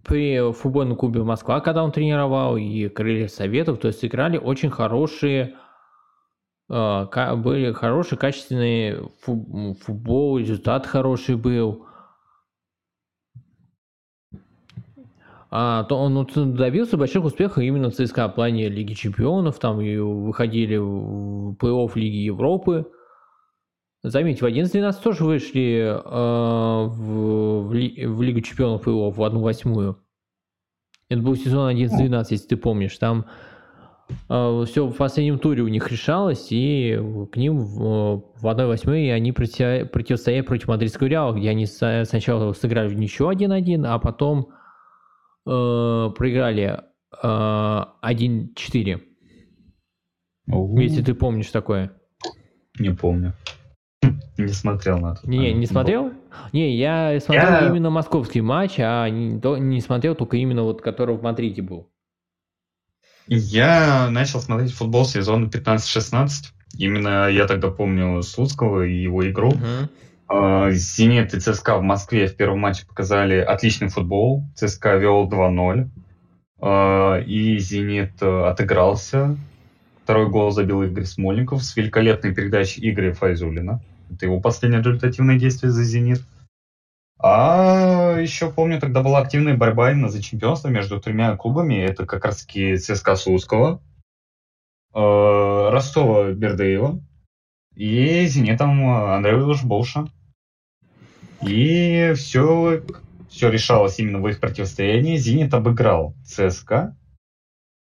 При футбольном клубе Москва, когда он тренировал, и Крылья Советов, то есть играли очень хорошие... были хорошие, качественные футбол, результат хороший был. А, то он добился больших успехов именно в ЦСКА в плане Лиги Чемпионов, там и выходили в плей-офф Лиги Европы. Заметь, в одиннадцать двенадцать тоже вышли э, в, в, ли, в Лигу Чемпионов плей-офф в одну восьмую. Это был сезон одиннадцать двенадцать, если ты помнишь, там все в последнем туре у них решалось, и к ним в одна восьмая они противостояли против мадридского Реала, где они сначала сыграли в ничью один один, а потом э, проиграли э, один четыре. Угу. Если ты помнишь такое. Не помню. Не смотрел на это. Не, не смотрел? Не, я смотрел я... именно московский матч, а не, не смотрел только именно вот, который в Мадриде был. Я начал смотреть футбол сезона пятнадцать шестнадцать. Именно я тогда помню Слуцкого и его игру. Uh-huh. «Зенит» и ЦСКА в Москве в первом матче показали отличный футбол. ЦСКА вел два ноль. И «Зенит» отыгрался. Второй гол забил Игорь Смольников с великолепной передачей Игоря Файзуллина. Это его последнее результативное действие за «Зенит». А еще помню, тогда была активная борьба именно за чемпионство между тремя клубами. Это как раз ЦСКА Слуцкого, Ростова Бердыева и «Зенитом» Андрея Виллаш-Боаша. И все, все решалось именно в их противостоянии. «Зенит» обыграл ЦСКА.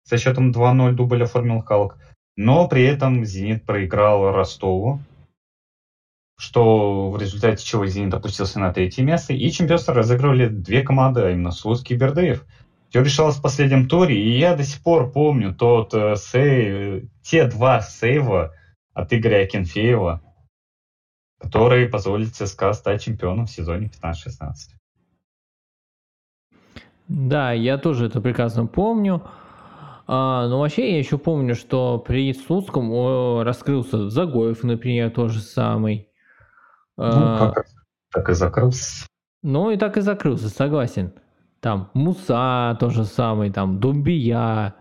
Со счетом два ноль дубль оформил Халк. Но при этом «Зенит» проиграл Ростову, что в результате чего «Зенит» опустился на третье место. И чемпионство разыгрывали две команды, а именно Слуцкий и Бердыев. Все решалось в последнем туре, и я до сих пор помню тот э, сейв, те два сейва от Игоря Акинфеева, которые позволили ЦСКА стать чемпионом в сезоне пятнадцать шестнадцать. Да, я тоже это прекрасно помню. А, но вообще я еще помню, что при Слуцком раскрылся Загоев, например, тот же самый. Ну, а, как, так и закрылся. Ну, и так и закрылся, согласен. Там Муса тот же самый, там Думбия,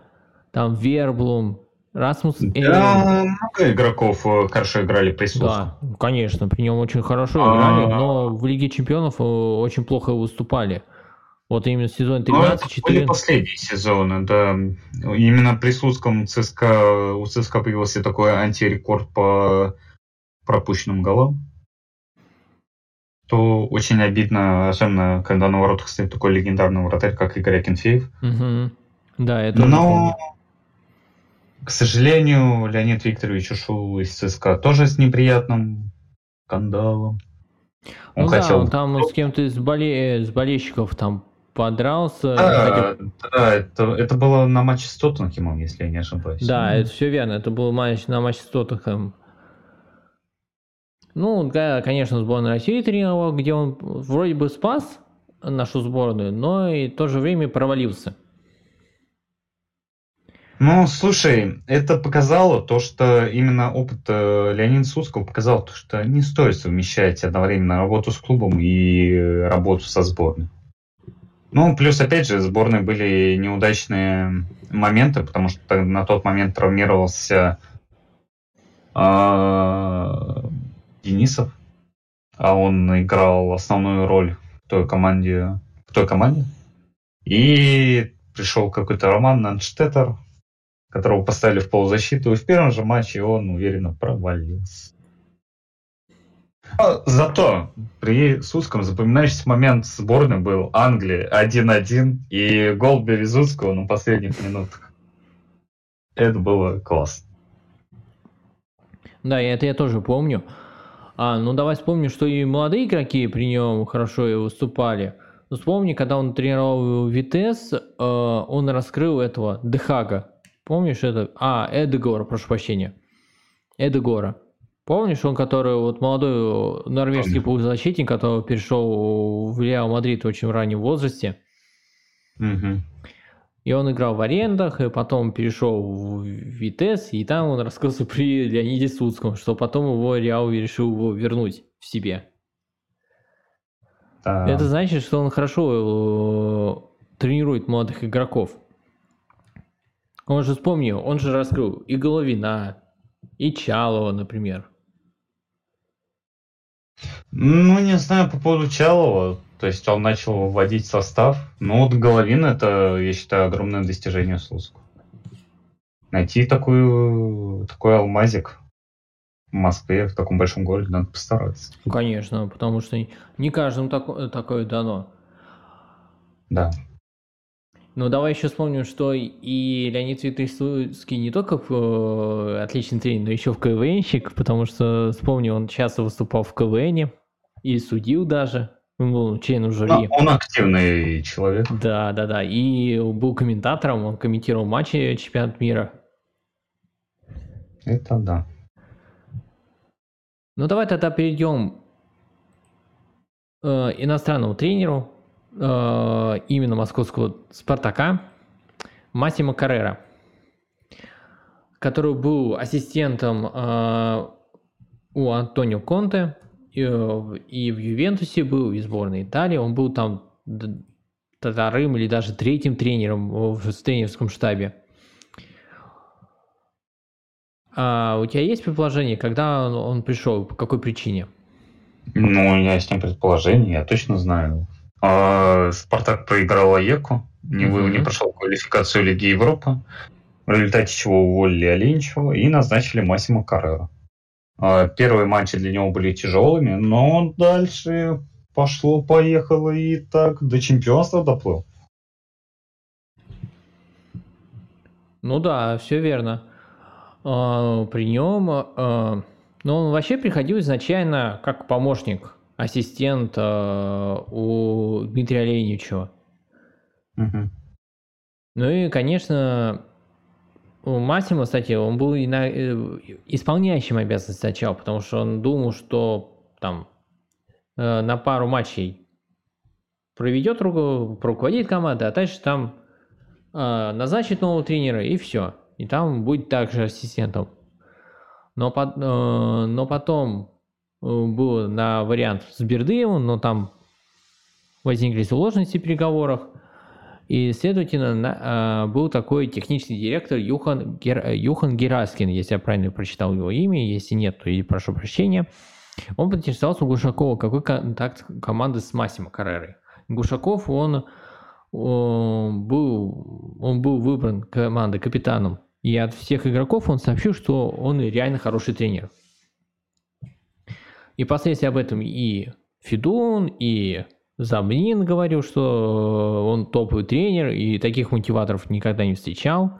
там Верблум, Расмус. Да, Эль. Много игроков хорошо играли при Слуцком. Да, конечно, при нем очень хорошо играли, А-а-а. но в Лиге Чемпионов очень плохо выступали. Вот именно сезон тринадцать четырнадцать. Были последние сезоны, да. Именно при Слуцком ЦСКА, у ЦСКА появился такой антирекорд по пропущенным голам. То очень обидно, особенно когда на воротах стоит такой легендарный вратарь, как Игорь Акинфеев. Угу. Да, это. Но, к сожалению, Леонид Викторович ушел из ЦСКА тоже с неприятным скандалом. Он ну хотел... да, он там с кем-то из, боле... из болельщиков там подрался. Да, хотел... да это, это было на матче с Тоттенхэмом, если я не ошибаюсь. Да, это все верно, это был матч на матче с Тоттенхэмом. Ну, конечно, сборная России тренировал, где он вроде бы спас нашу сборную, но и в то же время провалился. Ну, слушай, это показало то, что именно опыт Леонида Слуцкого показал то, что не стоит совмещать одновременно работу с клубом и работу со сборной. Ну, плюс, опять же, сборной были неудачные моменты, потому что на тот момент травмировался... Э- Денисов, а он играл основную роль в той команде, в той команде. И пришел какой-то Роман Нанштеттер, которого поставили в полузащиту, и в первом же матче он уверенно провалился. Но зато при Слуцком запоминающийся момент сборной был Англия один-один и гол Березутского на последних минутах. Это было классно. Да, это я тоже помню. А, ну давай вспомним, что и молодые игроки при нем хорошо и выступали. Но вспомни, когда он тренировал Витес, э, он раскрыл этого Дехага. Помнишь это? А, Эдегора, прошу прощения. Эдегора. Помнишь, он который, вот молодой норвежский полузащитник, который перешел в Реал Мадрид в очень раннем возрасте. Угу. И он играл в арендах, и потом перешел в Витес, и там он раскрылся при Леониде Слуцком, что потом его Реал решил его вернуть в себе. А... Это значит, что он хорошо тренирует молодых игроков. Он же вспомнил, он же раскрыл и Головина, и Чалова, например. Ну, не знаю по поводу Чалова. То есть он начал вводить состав. Ну вот Головин, это, я считаю, огромное достижение Слуцкого. Найти такую, такой алмазик в Москве, в таком большом городе, надо постараться. Конечно, потому что не каждому тако, такое дано. Да. Ну давай еще вспомним, что и Леонид Викторович Слуцкий не только э, отличный тренер, но еще в КВНщик, потому что, вспомни, он часто выступал в КВНе и судил даже. Ну, член жюри. Он активный человек. Да, да, да. И был комментатором, он комментировал матчи чемпионата мира. Это да. Ну, давай тогда перейдем э, иностранному тренеру э, именно московского «Спартака» Массимо Каррера, который был ассистентом э, у Антонио Конте. И в Ювентусе был, и в сборной Италии. Он был там вторым или даже третьим тренером в тренерском штабе. А у тебя есть предположение, когда он, он пришел, по какой причине? Ну, у меня есть не предположение, я точно знаю. А, Спартак проиграл Аеку, не, mm-hmm. не прошел квалификацию Лиги Европы, в результате чего уволили Оленичева и назначили Массимо Каррера. А, первые матчи для него были тяжелыми, но он дальше пошло-поехало и так до чемпионства доплыл. Ну да, все верно. А, при нем... А... Но он вообще приходил изначально как помощник, ассистент э, у Дмитрия Оленичева. Uh-huh. Ну и, конечно, у Массимо, кстати, он был и на, и исполняющим обязанности сначала, потому что он думал, что там э, на пару матчей проведет, руку, руководит командой, а дальше там э, назначит нового тренера и все. И там будет также ассистентом. Но, но потом был на вариант с Бердыевым, но там возникли сложности в переговорах. И, следовательно, был такой технический директор Юхан, Гер... Юхан Гераскин, если я правильно прочитал его имя, если нет, то и прошу прощения. Он поинтересовался у Глушакова, какой контакт команды с Массимо Каррерой. Глушаков, он, он, был, он был выбран командой капитаном. И от всех игроков он сообщил, что он реально хороший тренер. И впоследствии об этом и Федун, и Замнин говорил, что он топовый тренер, и таких мотиваторов никогда не встречал.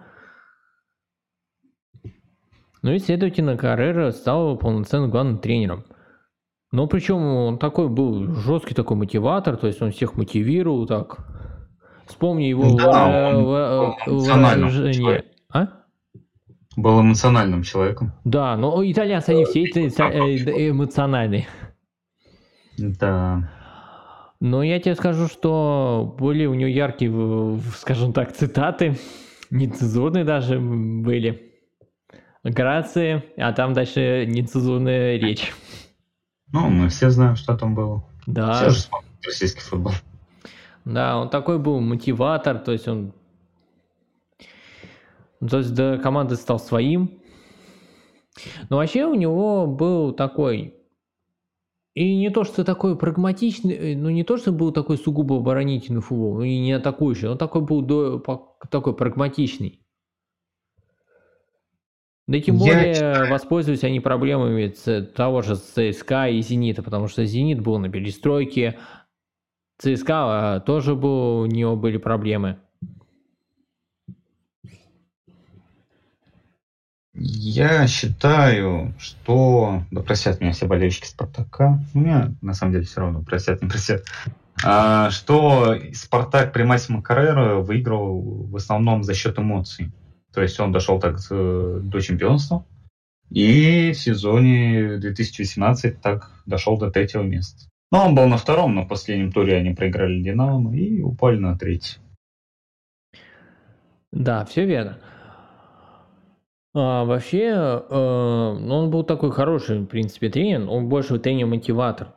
Ну и, следовательно, Каррера стал полноценным главным тренером. Но причем он такой был жесткий такой мотиватор, то есть он всех мотивировал так. Вспомни его да, выражение. А? Был эмоциональным человеком. Да, но итальянцы, они все эмоциональные. Да. Но я тебе скажу, что были у него яркие, скажем так, цитаты, нецензурные даже были. Грации, а там дальше нецензурная речь. Ну, мы все знаем, что там было. Да. Все же смотрят российский футбол. Да, он такой был мотиватор, то есть он... То есть до команды стал своим. Но вообще у него был такой... И не то, что такой прагматичный... Ну, не то, что был такой сугубо оборонительный футбол, и не атакующий. Он такой был до, такой прагматичный. Да тем более Я... воспользовались они проблемами того же ЦСКА и Зенита, потому что Зенит был на перестройке. ЦСКА тоже был... У него были проблемы. Я считаю, что... Да просят меня все болельщики Спартака. У меня, на самом деле, все равно просят, не просят. А, что Спартак при Массимо Каррера выиграл в основном за счет эмоций. То есть он дошел так до чемпионства. И в сезоне две тысячи восемнадцатом так дошел до третьего места. Но он был на втором, но в последнем туре они проиграли Динамо и упали на третий. Да, все верно. А, вообще, э, он был такой хороший, в принципе, тренер. Он больше тренер-мотиватор.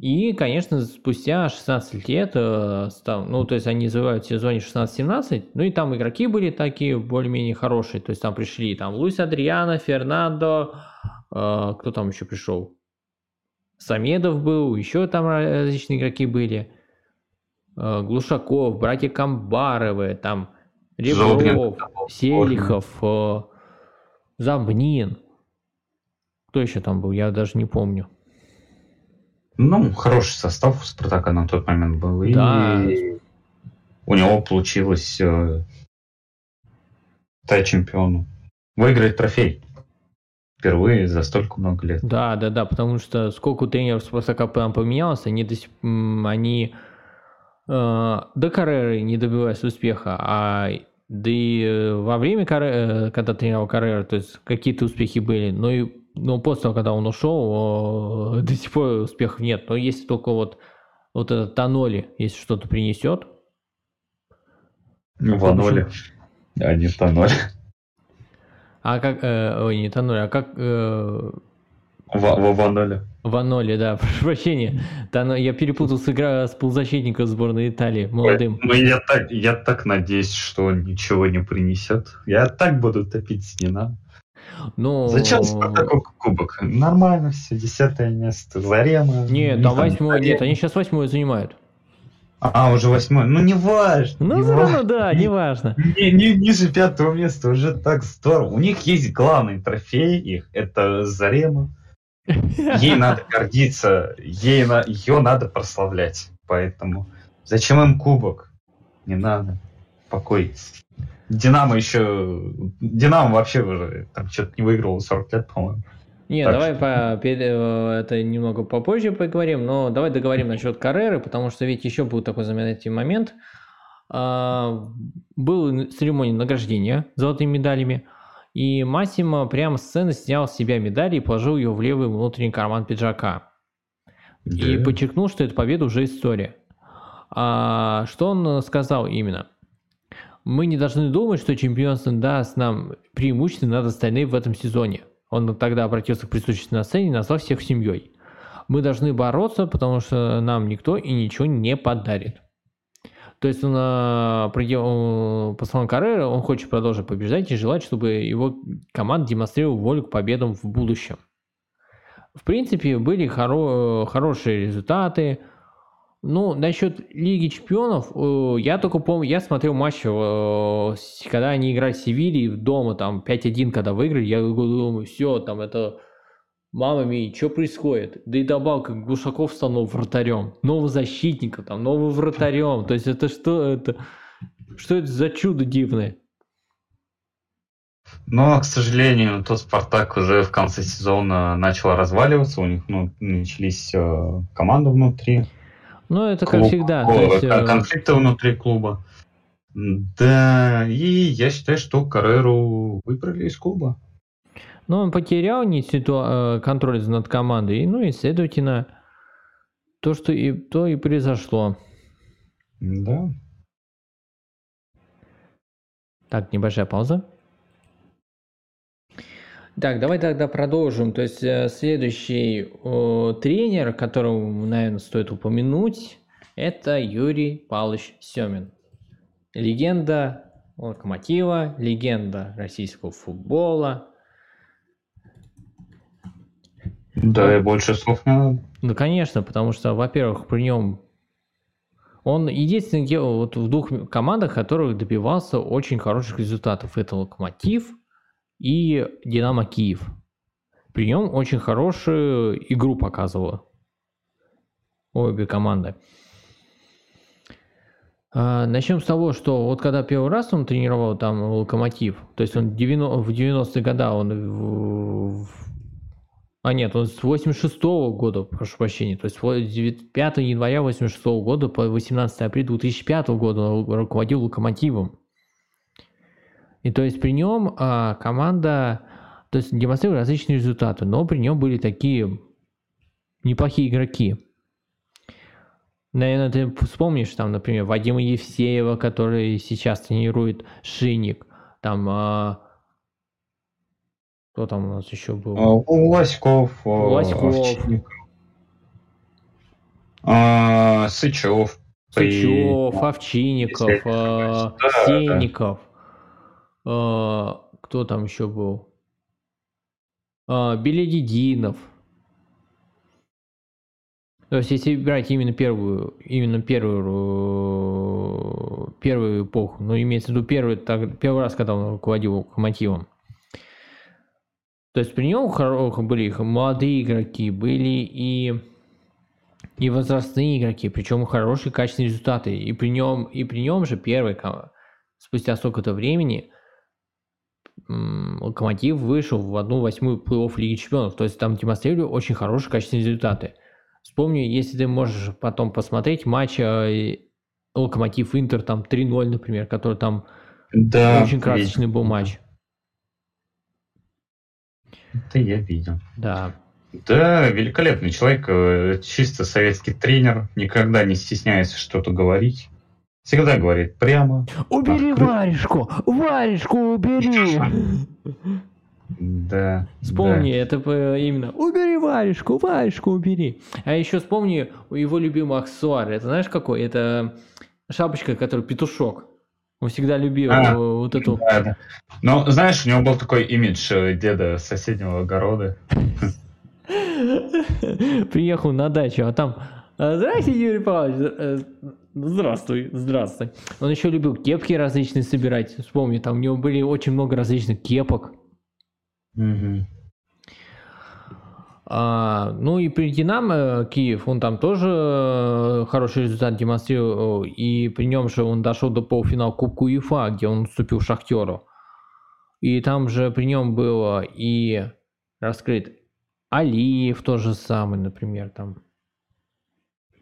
И, конечно, спустя шестнадцать лет, э, стал, ну, то есть они завоевали в сезоне шестнадцать-семнадцать, ну и там игроки были такие более-менее хорошие. То есть там пришли там Луис Адриано, Фернандо, э, кто там еще пришел? Самедов был, еще там различные игроки были. Э, Глушаков, братья Камбаровы, там... Ребров, Селихов, э, Замнин. Кто еще там был? Я даже не помню. Ну, хороший состав у Спартака на тот момент был. Да. И у него получилось э, стать чемпионом. Выиграть трофей. Впервые за столько много лет. Да, да, да. Потому что сколько тренеров Спартака поменялось, они... До сих, они до Карреры не добиваясь успеха, а да и во время Карреры, когда тренировал Карреру, то есть какие-то успехи были, но, и, но после того, когда он ушел, до сих пор успехов нет. Но если только вот, вот этот Таноли, если что-то принесет. Ну, Таноли. Да, не Таноли. А как... Э, ой, не Таноли, а как... Э, Ваноле. Ваноле, да, прошу прощения. Да, но я перепутал с игра с полузащитником сборной Италии, молодым. Ну, я так, я так надеюсь, что он ничего не принесет. Я так буду топить Снина. Но... Зачем такой кубок? Нормально все, десятое место. Зарема. Нет, а восьмое нет, они сейчас восьмое занимают. А, уже восьмое. Ну, не важно. Ну, не все важно. Равно, да, не важно. Не, не, ниже пятого места уже так здорово. У них есть главный трофей их, это Зарема. Ей надо гордиться, ей на, ее надо прославлять. Поэтому зачем им кубок? Не надо. Покойтесь. Динамо еще... Динамо вообще уже там что-то не выиграло сорок лет, по-моему. Не, так давай по, это немного попозже поговорим, но давай договорим насчет Карреры, потому что ведь еще был такой знаменательный момент. А, был церемония награждения золотыми медалями, и Массимо прямо с сцены снял с себя медаль и положил ее в левый внутренний карман пиджака. Да. И подчеркнул, что эта победа уже история. А, что он сказал именно? Мы не должны думать, что чемпионство даст нам преимущество над остальными в этом сезоне. Он тогда обратился к присутствующим на сцене и назвал всех семьей. Мы должны бороться, потому что нам никто и ничего не подарит. То есть, он, по словам Каррера, он хочет продолжить побеждать и желает, чтобы его команда демонстрировала волю к победам в будущем. В принципе, были хоро- хорошие результаты. Ну, насчет Лиги Чемпионов, я только помню, я смотрел матч, когда они играли в Севилье, дома там пять один, когда выиграли, я думаю, все, там это, мама мия, что происходит? Да и добавка, Глушаков стал новым вратарем, нового защитника, там, новым вратарем, то есть это что, это, что это за чудо дивное? Но, к сожалению, тот «Спартак» уже в конце сезона начал разваливаться, у них ну, начались команды внутри. Ну, это клуб, как всегда. Клуб, есть... Конфликты внутри клуба. Да, и я считаю, что Карреру выбрали из клуба. Но он потерял не ситу... контроль над командой, ну и, следовательно, то, что и, то и произошло. Да. Так, небольшая пауза. Так, давай тогда продолжим. То есть следующий э, тренер, которого, наверное, стоит упомянуть, это Юрий Павлович Семин. Легенда Локомотива, легенда российского футбола. Да, и больше слов не надо. Ну, конечно, потому что, во-первых, при нем... Он единственный вот в двух командах, которых добивался очень хороших результатов. Это Локомотив и Динамо Киев. При нем очень хорошую игру показывала обе команды. Начнем с того, что вот когда первый раз он тренировал там Локомотив, то есть он в девяностые годы, он... А нет, он с восемьдесят шестого года, прошу прощения, то есть пятого января восемьдесят шестого года по восемнадцатое апреля две тысячи пятого года он руководил Локомотивом. И то есть при нем а, команда то есть демонстрировала различные результаты, но при нем были такие неплохие игроки. Наверное, ты вспомнишь, там, например, Вадима Евсеева, который сейчас тренирует Шинник, там а, кто там у нас еще был? Лоськов, а, Сычев, Сычев, Овчинников, а, Сенников. Кто там еще был? Беледидинов. То есть, если брать именно первую, именно первую, первую эпоху, ну, имеется в виду первый, так, первый раз, когда он руководил Локомотивом. То есть, при нем были молодые игроки, были и, и возрастные игроки, причем хорошие, качественные результаты. И при нем, и при нем же первый, спустя столько-то времени, Локомотив вышел в одну восьмую плей-офф Лиги Чемпионов. То есть там демонстрировали очень хорошие, качественные результаты. Вспомни, если ты можешь потом посмотреть матч Локомотив-Интер, там три ноль, например, который там да, очень красочный видел. Был матч. Это я видел. Да. Да, великолепный человек, чисто советский тренер, никогда не стесняется что-то говорить. Всегда говорит прямо. Убери открыто. Варежку! Варежку убери! Да. Вспомни, да. это именно убери варежку, варежку убери. А еще вспомни его любимый аксессуар. Это знаешь какой? Это шапочка, которая петушок. Он всегда любил а, вот эту... Да, да. Ну, знаешь, у него был такой имидж деда соседнего огорода. Приехал на дачу, а там... Здравствуйте, Юрий Павлович. Здравствуй, здравствуй. Он еще любил кепки различные собирать. Вспомни, там у него были очень много различных кепок. Угу. А, ну и при Динамо Киев, он там тоже хороший результат демонстрировал, и при нем же он дошел до полуфинала Кубка УЕФА, где он уступил Шахтеру. И там же при нем было и раскрыт Алиев тот же самый, например, там.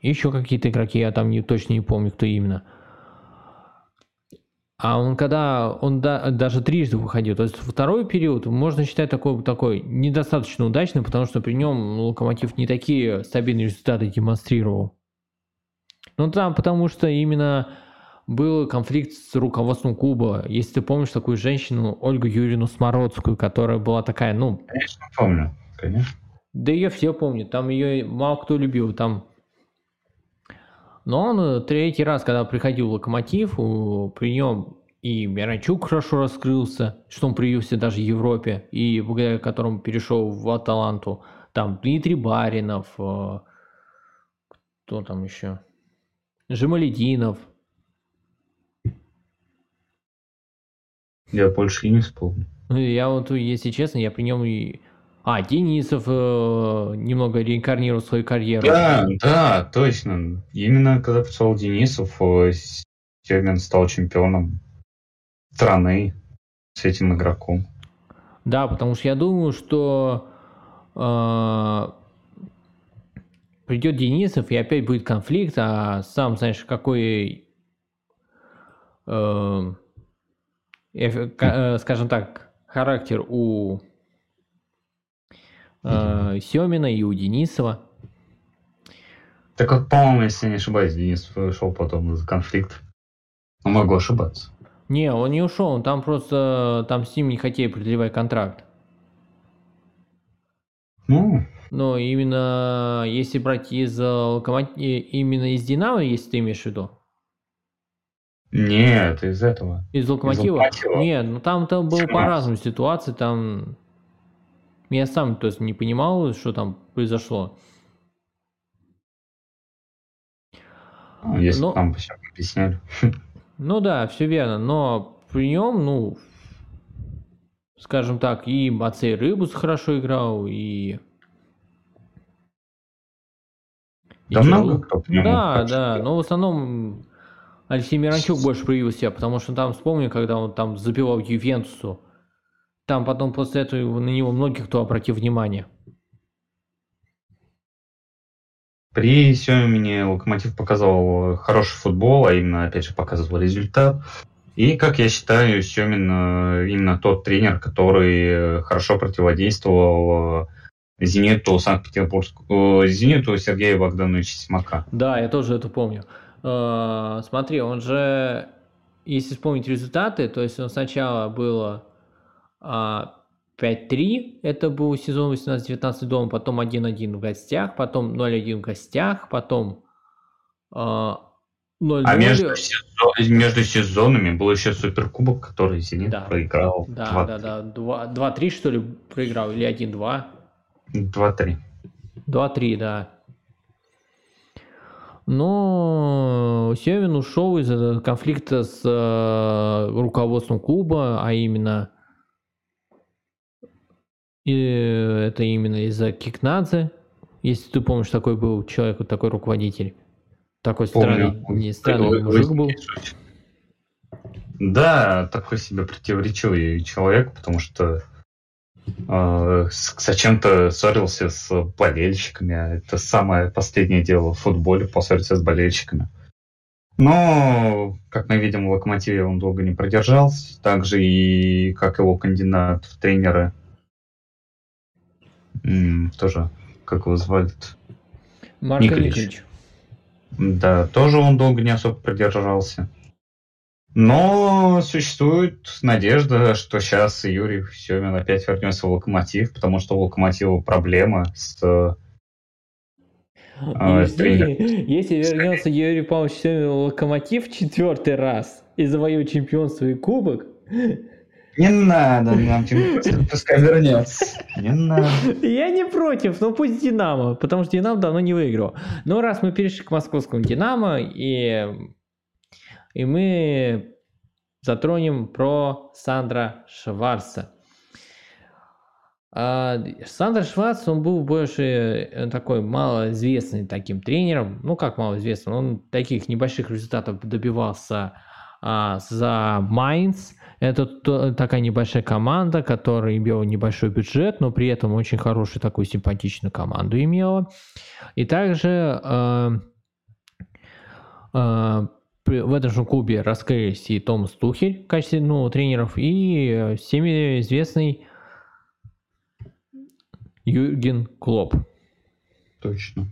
Еще какие-то игроки, я там не, точно не помню, кто именно. А он когда, он да, даже трижды выходил, то есть второй период можно считать такой, такой недостаточно удачным, потому что при нем Локомотив не такие стабильные результаты демонстрировал. Ну там, потому что именно был конфликт с руководством клуба. Если ты помнишь такую женщину, Ольгу Юрьевну Смородскую, которая была такая, ну... Конечно, помню, конечно. Да ее все помнят, там ее мало кто любил, там... Но он третий раз, когда приходил в Локомотив, при нем и Миранчук хорошо раскрылся, что он привился даже в Европе, и благодаря которому перешел в Аталанту. Там Дмитрий Баринов, кто там еще? Жемалединов. Я больше не вспомню. Я вот, если честно, я при нем и... А, Денисов э, немного реинкарнировал свою карьеру. Да, да, точно. Именно когда пришел Денисов, Сергин стал чемпионом страны с этим игроком. Да, потому что я думаю, что э, придет Денисов, и опять будет конфликт, а сам, знаешь, какой, э, э, скажем так, характер у... Семина и у Денисова. Так как, по-моему, если не ошибаюсь, Денис ушел потом из конфликта. Могу ошибаться. Не, он не ушел, он там просто там с ним не хотели продлевать контракт. Ну. Но именно если брать из Локомотива, именно из Динамо, если ты имеешь в виду. Нет, из этого. Из Локомотива? Из Локомотива. Нет, ну там-то было по-разному ситуации, там. Я сам, то есть, не понимал, что там произошло. Ну, если но... там все объясняли. Ну да, все верно. Но при нем, ну, скажем так, и Мацей Рыбус хорошо играл, и... Да и много кто при нем. Да, да, но в основном Алексей Миранчук больше проявил себя, потому что там, вспомню, когда он там забивал Ювентусу, там потом после этого на него многих кто обратил внимание. При Семине Локомотив показал хороший футбол, а именно, опять же, показывал результат. И, как я считаю, Семин именно тот тренер, который хорошо противодействовал Зениту Санкт-Петербургскому, Зениту Сергея Богдановича Семака. Да, я тоже это помню. Смотри, он же, если вспомнить результаты, то есть он сначала было... пять три, это был сезон восемнадцать девятнадцать дома, потом один один в гостях, потом ноль один в гостях, потом ноль ноль. А между, между сезонами был еще суперкубок, который Зенит да. проиграл. Да, два три. Да, да. два три, что ли, проиграл, или один два? два три. два три, да. Но Семин ушел из-за конфликта с руководством клуба, а именно... И это именно из-за Кикнадзе, если ты помнишь, такой был человек, вот такой руководитель, такой странный, не странный мужик был. Да, такой себе противоречивый человек, потому что э, зачем-то ссорился с болельщиками, это самое последнее дело в футболе, поссориться с болельщиками. Но, как мы видим, в Локомотиве он долго не продержался, так же и как его кандидат в тренеры. Тоже, как его звали? Марко Николич. Николич. Да, тоже он долго не особо продержался. Но существует надежда, что сейчас Юрий Семин опять вернется в «Локомотив», потому что у «Локомотива» проблема с... Если, если вернется Юрий Павлович Семин в «Локомотив» четвертый раз и завоюет чемпионство и кубок... Не надо нам, пускай вернется. Не надо. Я не против, но пусть «Динамо», потому что «Динамо» давно не выиграл. Но раз мы перешли к московскому «Динамо», и, и мы затронем про Сандра Шварца. Сандра Шварц, он был больше такой малоизвестный таким тренером. Ну, как малоизвестный, он таких небольших результатов добивался а, за Майнц. Это то, такая небольшая команда, которая имела небольшой бюджет, но при этом очень хорошую такую симпатичную команду имела. И также э, э, в этом же клубе раскрылись и Томас Тухель в качестве ну, тренеров, и всеми известный Юрген Клопп. Точно.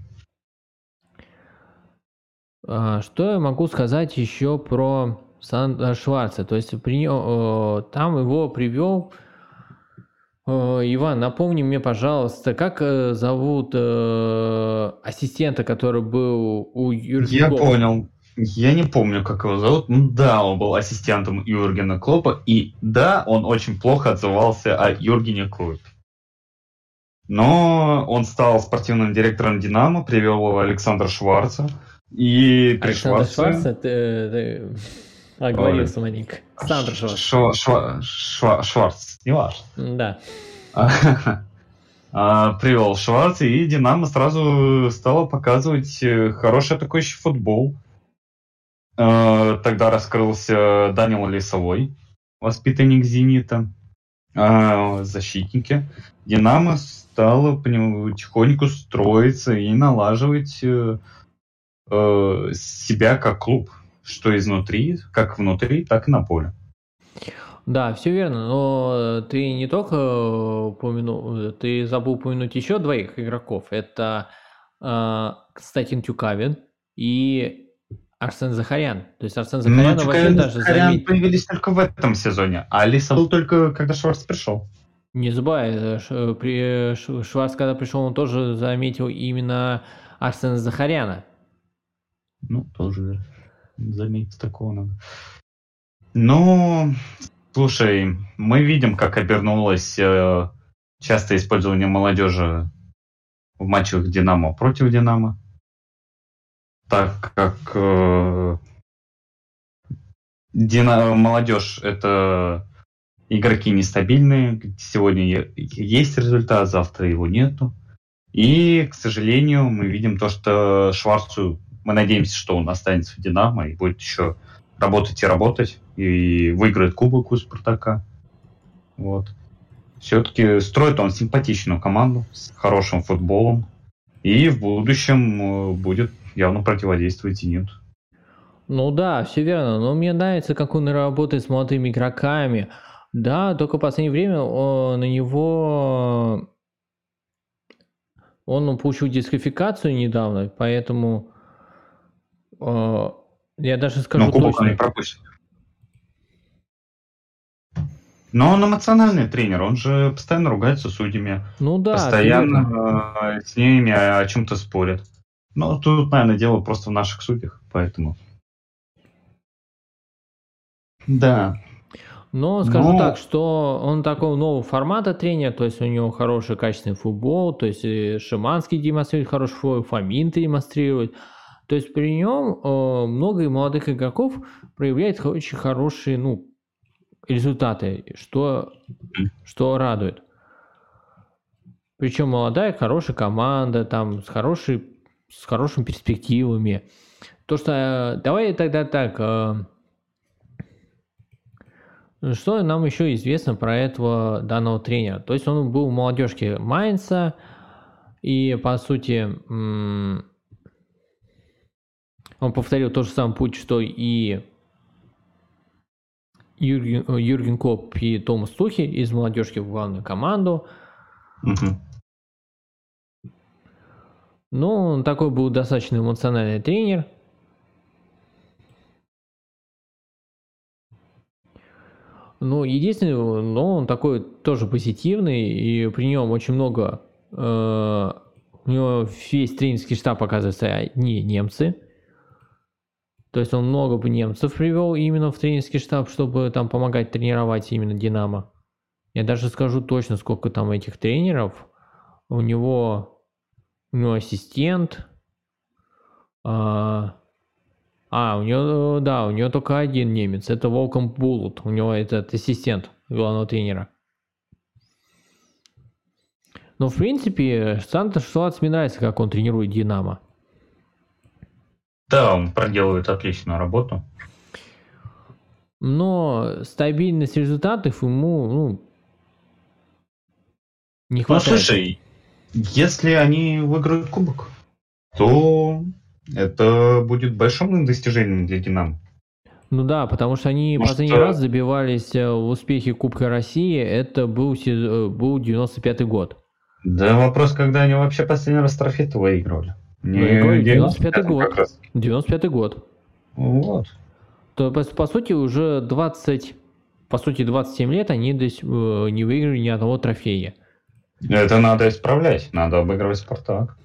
Что я могу сказать еще про Сандра Шварца? То есть при, э, там его привел э, Иван, напомни мне, пожалуйста, как э, зовут э, ассистента, который был у Юргена Клопа? Я понял. Я не помню, как его зовут. Ну, да, он был ассистентом Юргена Клопа, и да, он очень плохо отзывался о Юргене Клопе. Но он стал спортивным директором «Динамо», привел его Александра Шварца. И при Александр Шварце... Шварц, это, это... оговорился маленько. Александр Шварц. Шва... Шва... Шва... Шварц, не важно. Да. Привел Шварц, и «Динамо» сразу стало показывать хороший атакующий футбол. Тогда раскрылся Данил Лесовой, воспитанник «Зенита». Защитники. «Динамо» стало потихоньку строиться и налаживать э, э, себя как клуб, что изнутри, как внутри, так и на поле. Да, все верно, но ты не только упомянул, ты забыл упомянуть еще двоих игроков. Это э, Константин Тюкавин и Арсен Захарян. То есть Арсен Захарян, ну, Тюкавин, даже Захарян заметил... появились только в этом сезоне, а Лиса был только когда Шварц пришел. Не забывай, Шварц, когда пришел, он тоже заметил именно Арсена Захаряна. Ну, тоже заметить такого надо. Ну, слушай, мы видим, как обернулось э, частое использование молодежи в матчах «Динамо» против «Динамо», так как э, Динамо, молодежь — это... игроки нестабильные, сегодня есть результат, завтра его нету. И, к сожалению, мы видим то, что Шварцу, мы надеемся, что он останется в «Динамо» и будет еще работать и работать, и выиграет кубок у «Спартака». Вот. Все-таки строит он симпатичную команду с хорошим футболом, и в будущем будет явно противодействовать «Зениту». Ну да, все верно, но мне нравится, как он работает с молодыми игроками. Да, только в последнее время он, на него он получил дисквалификацию недавно, поэтому э, я даже скажу точно. Но кубок он не пропустит. Но он эмоциональный тренер, он же постоянно ругается с судьями, ну, да, постоянно с ними о чем-то спорит. Но тут, наверное, дело просто в наших судьях, поэтому. Да. Но скажу Но... так, что он такого нового формата тренер, то есть у него хороший качественный футбол, то есть Шиманский демонстрирует хороший футбол, Фомин демонстрирует. То есть при нем э, много молодых игроков проявляет очень хорошие ну, результаты, что, что радует. Причем молодая, хорошая команда, там, с, хорошей, с хорошими перспективами. То, что э, давай тогда так... Э, Что нам еще известно про этого данного тренера? То есть он был в молодежке Майнца, и, по сути, он повторил тот же самый путь, что и Юрген, Юрген Клопп и Томас Тухель из молодежки в главную команду. Угу. Ну, он такой был достаточно эмоциональный тренер. Ну, единственный, но он такой тоже позитивный, и при нем очень много... Э, у него весь тренерский штаб, оказывается, не немцы. То есть он много бы немцев привел именно в тренерский штаб, чтобы там помогать тренировать именно «Динамо». Я даже скажу точно, сколько там этих тренеров. У него, у него ассистент... А, а, у него, да, у него только один немец. Это Волком Булут. У него этот ассистент главного тренера. Но, в принципе, Сантош Салатс мне нравится, как он тренирует «Динамо». Да, он проделывает отличную работу. Но стабильность результатов ему, ну, не хватает. Ну, слушай, если они выиграют кубок, то... Это будет большим достижением для «Динамо». Ну да, потому что они Может, последний раз забивались в успехе Кубка России, это был, был девяносто пятый год. Да, вопрос, когда они вообще последний раз трофей-то выигрывали. Не, девяносто пятый год. девяносто пятый год. Вот. То, по, по сути, уже двадцать, по сути, двадцать семь лет они здесь, э, не выиграли ни одного трофея. Это надо исправлять, надо обыгрывать «Спартак».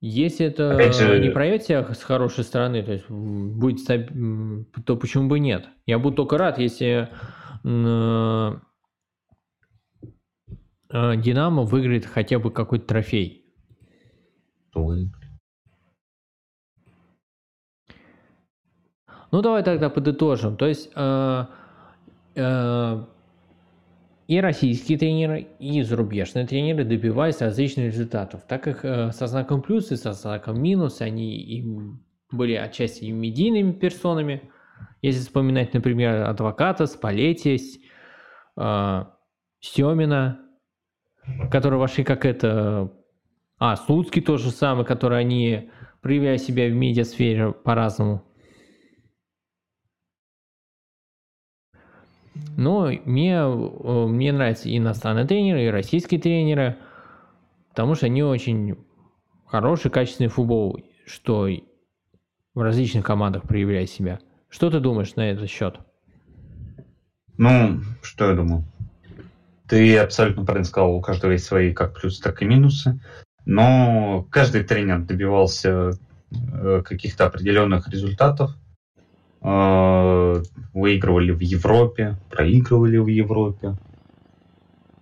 Если это Опять же... не проявит себя с хорошей стороны, то, есть будет, то почему бы нет? Я буду только рад, если «Динамо» выиграет хотя бы какой-то трофей. Ой. Ну, давай тогда подытожим. То есть э, э, и российские тренеры, и зарубежные тренеры добивались различных результатов, так как э, со знаком плюс и со знаком минус они им были отчасти и медийными персонами. Если вспоминать, например, Адвоката, Спаллетти, э, Семина, которые вошли как это... А, Слуцкий тот же самый, который они проявляли себя в медиасфере по-разному. Но мне, мне нравятся и иностранные тренеры, и российские тренеры, потому что они очень хороший, качественный футбол, что в различных командах проявляет себя. Что ты думаешь на этот счет? Ну, что я думаю? Ты абсолютно правильно сказал, у каждого есть свои как плюсы, так и минусы. Но каждый тренер добивался каких-то определенных результатов. Выигрывали в Европе, проигрывали в Европе.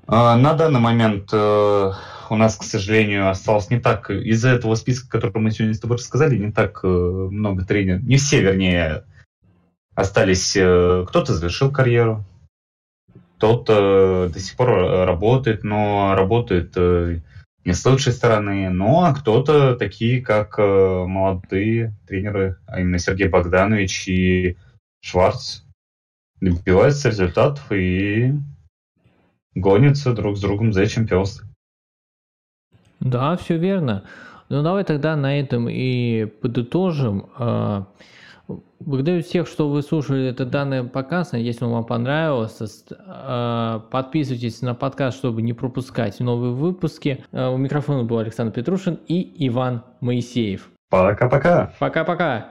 На данный момент у нас, к сожалению, осталось не так, из-за этого списка, который мы сегодня с тобой рассказали, не так много тренеров, не все, вернее, остались, кто-то завершил карьеру, кто-то до сих пор работает, но работает не с лучшей стороны, ну а кто-то такие, как э, молодые тренеры, а именно Сергей Богданович и Шварц, добиваются результатов и гонятся друг с другом за чемпионство. Да, все верно. Ну давай тогда на этом и подытожим. Благодарю всех, что вы слушали это данное показ. Если он вам понравился, подписывайтесь на подкаст, чтобы не пропускать новые выпуски. У микрофона был Александр Петрушин и Иван Моисеев. Пока-пока. Пока-пока.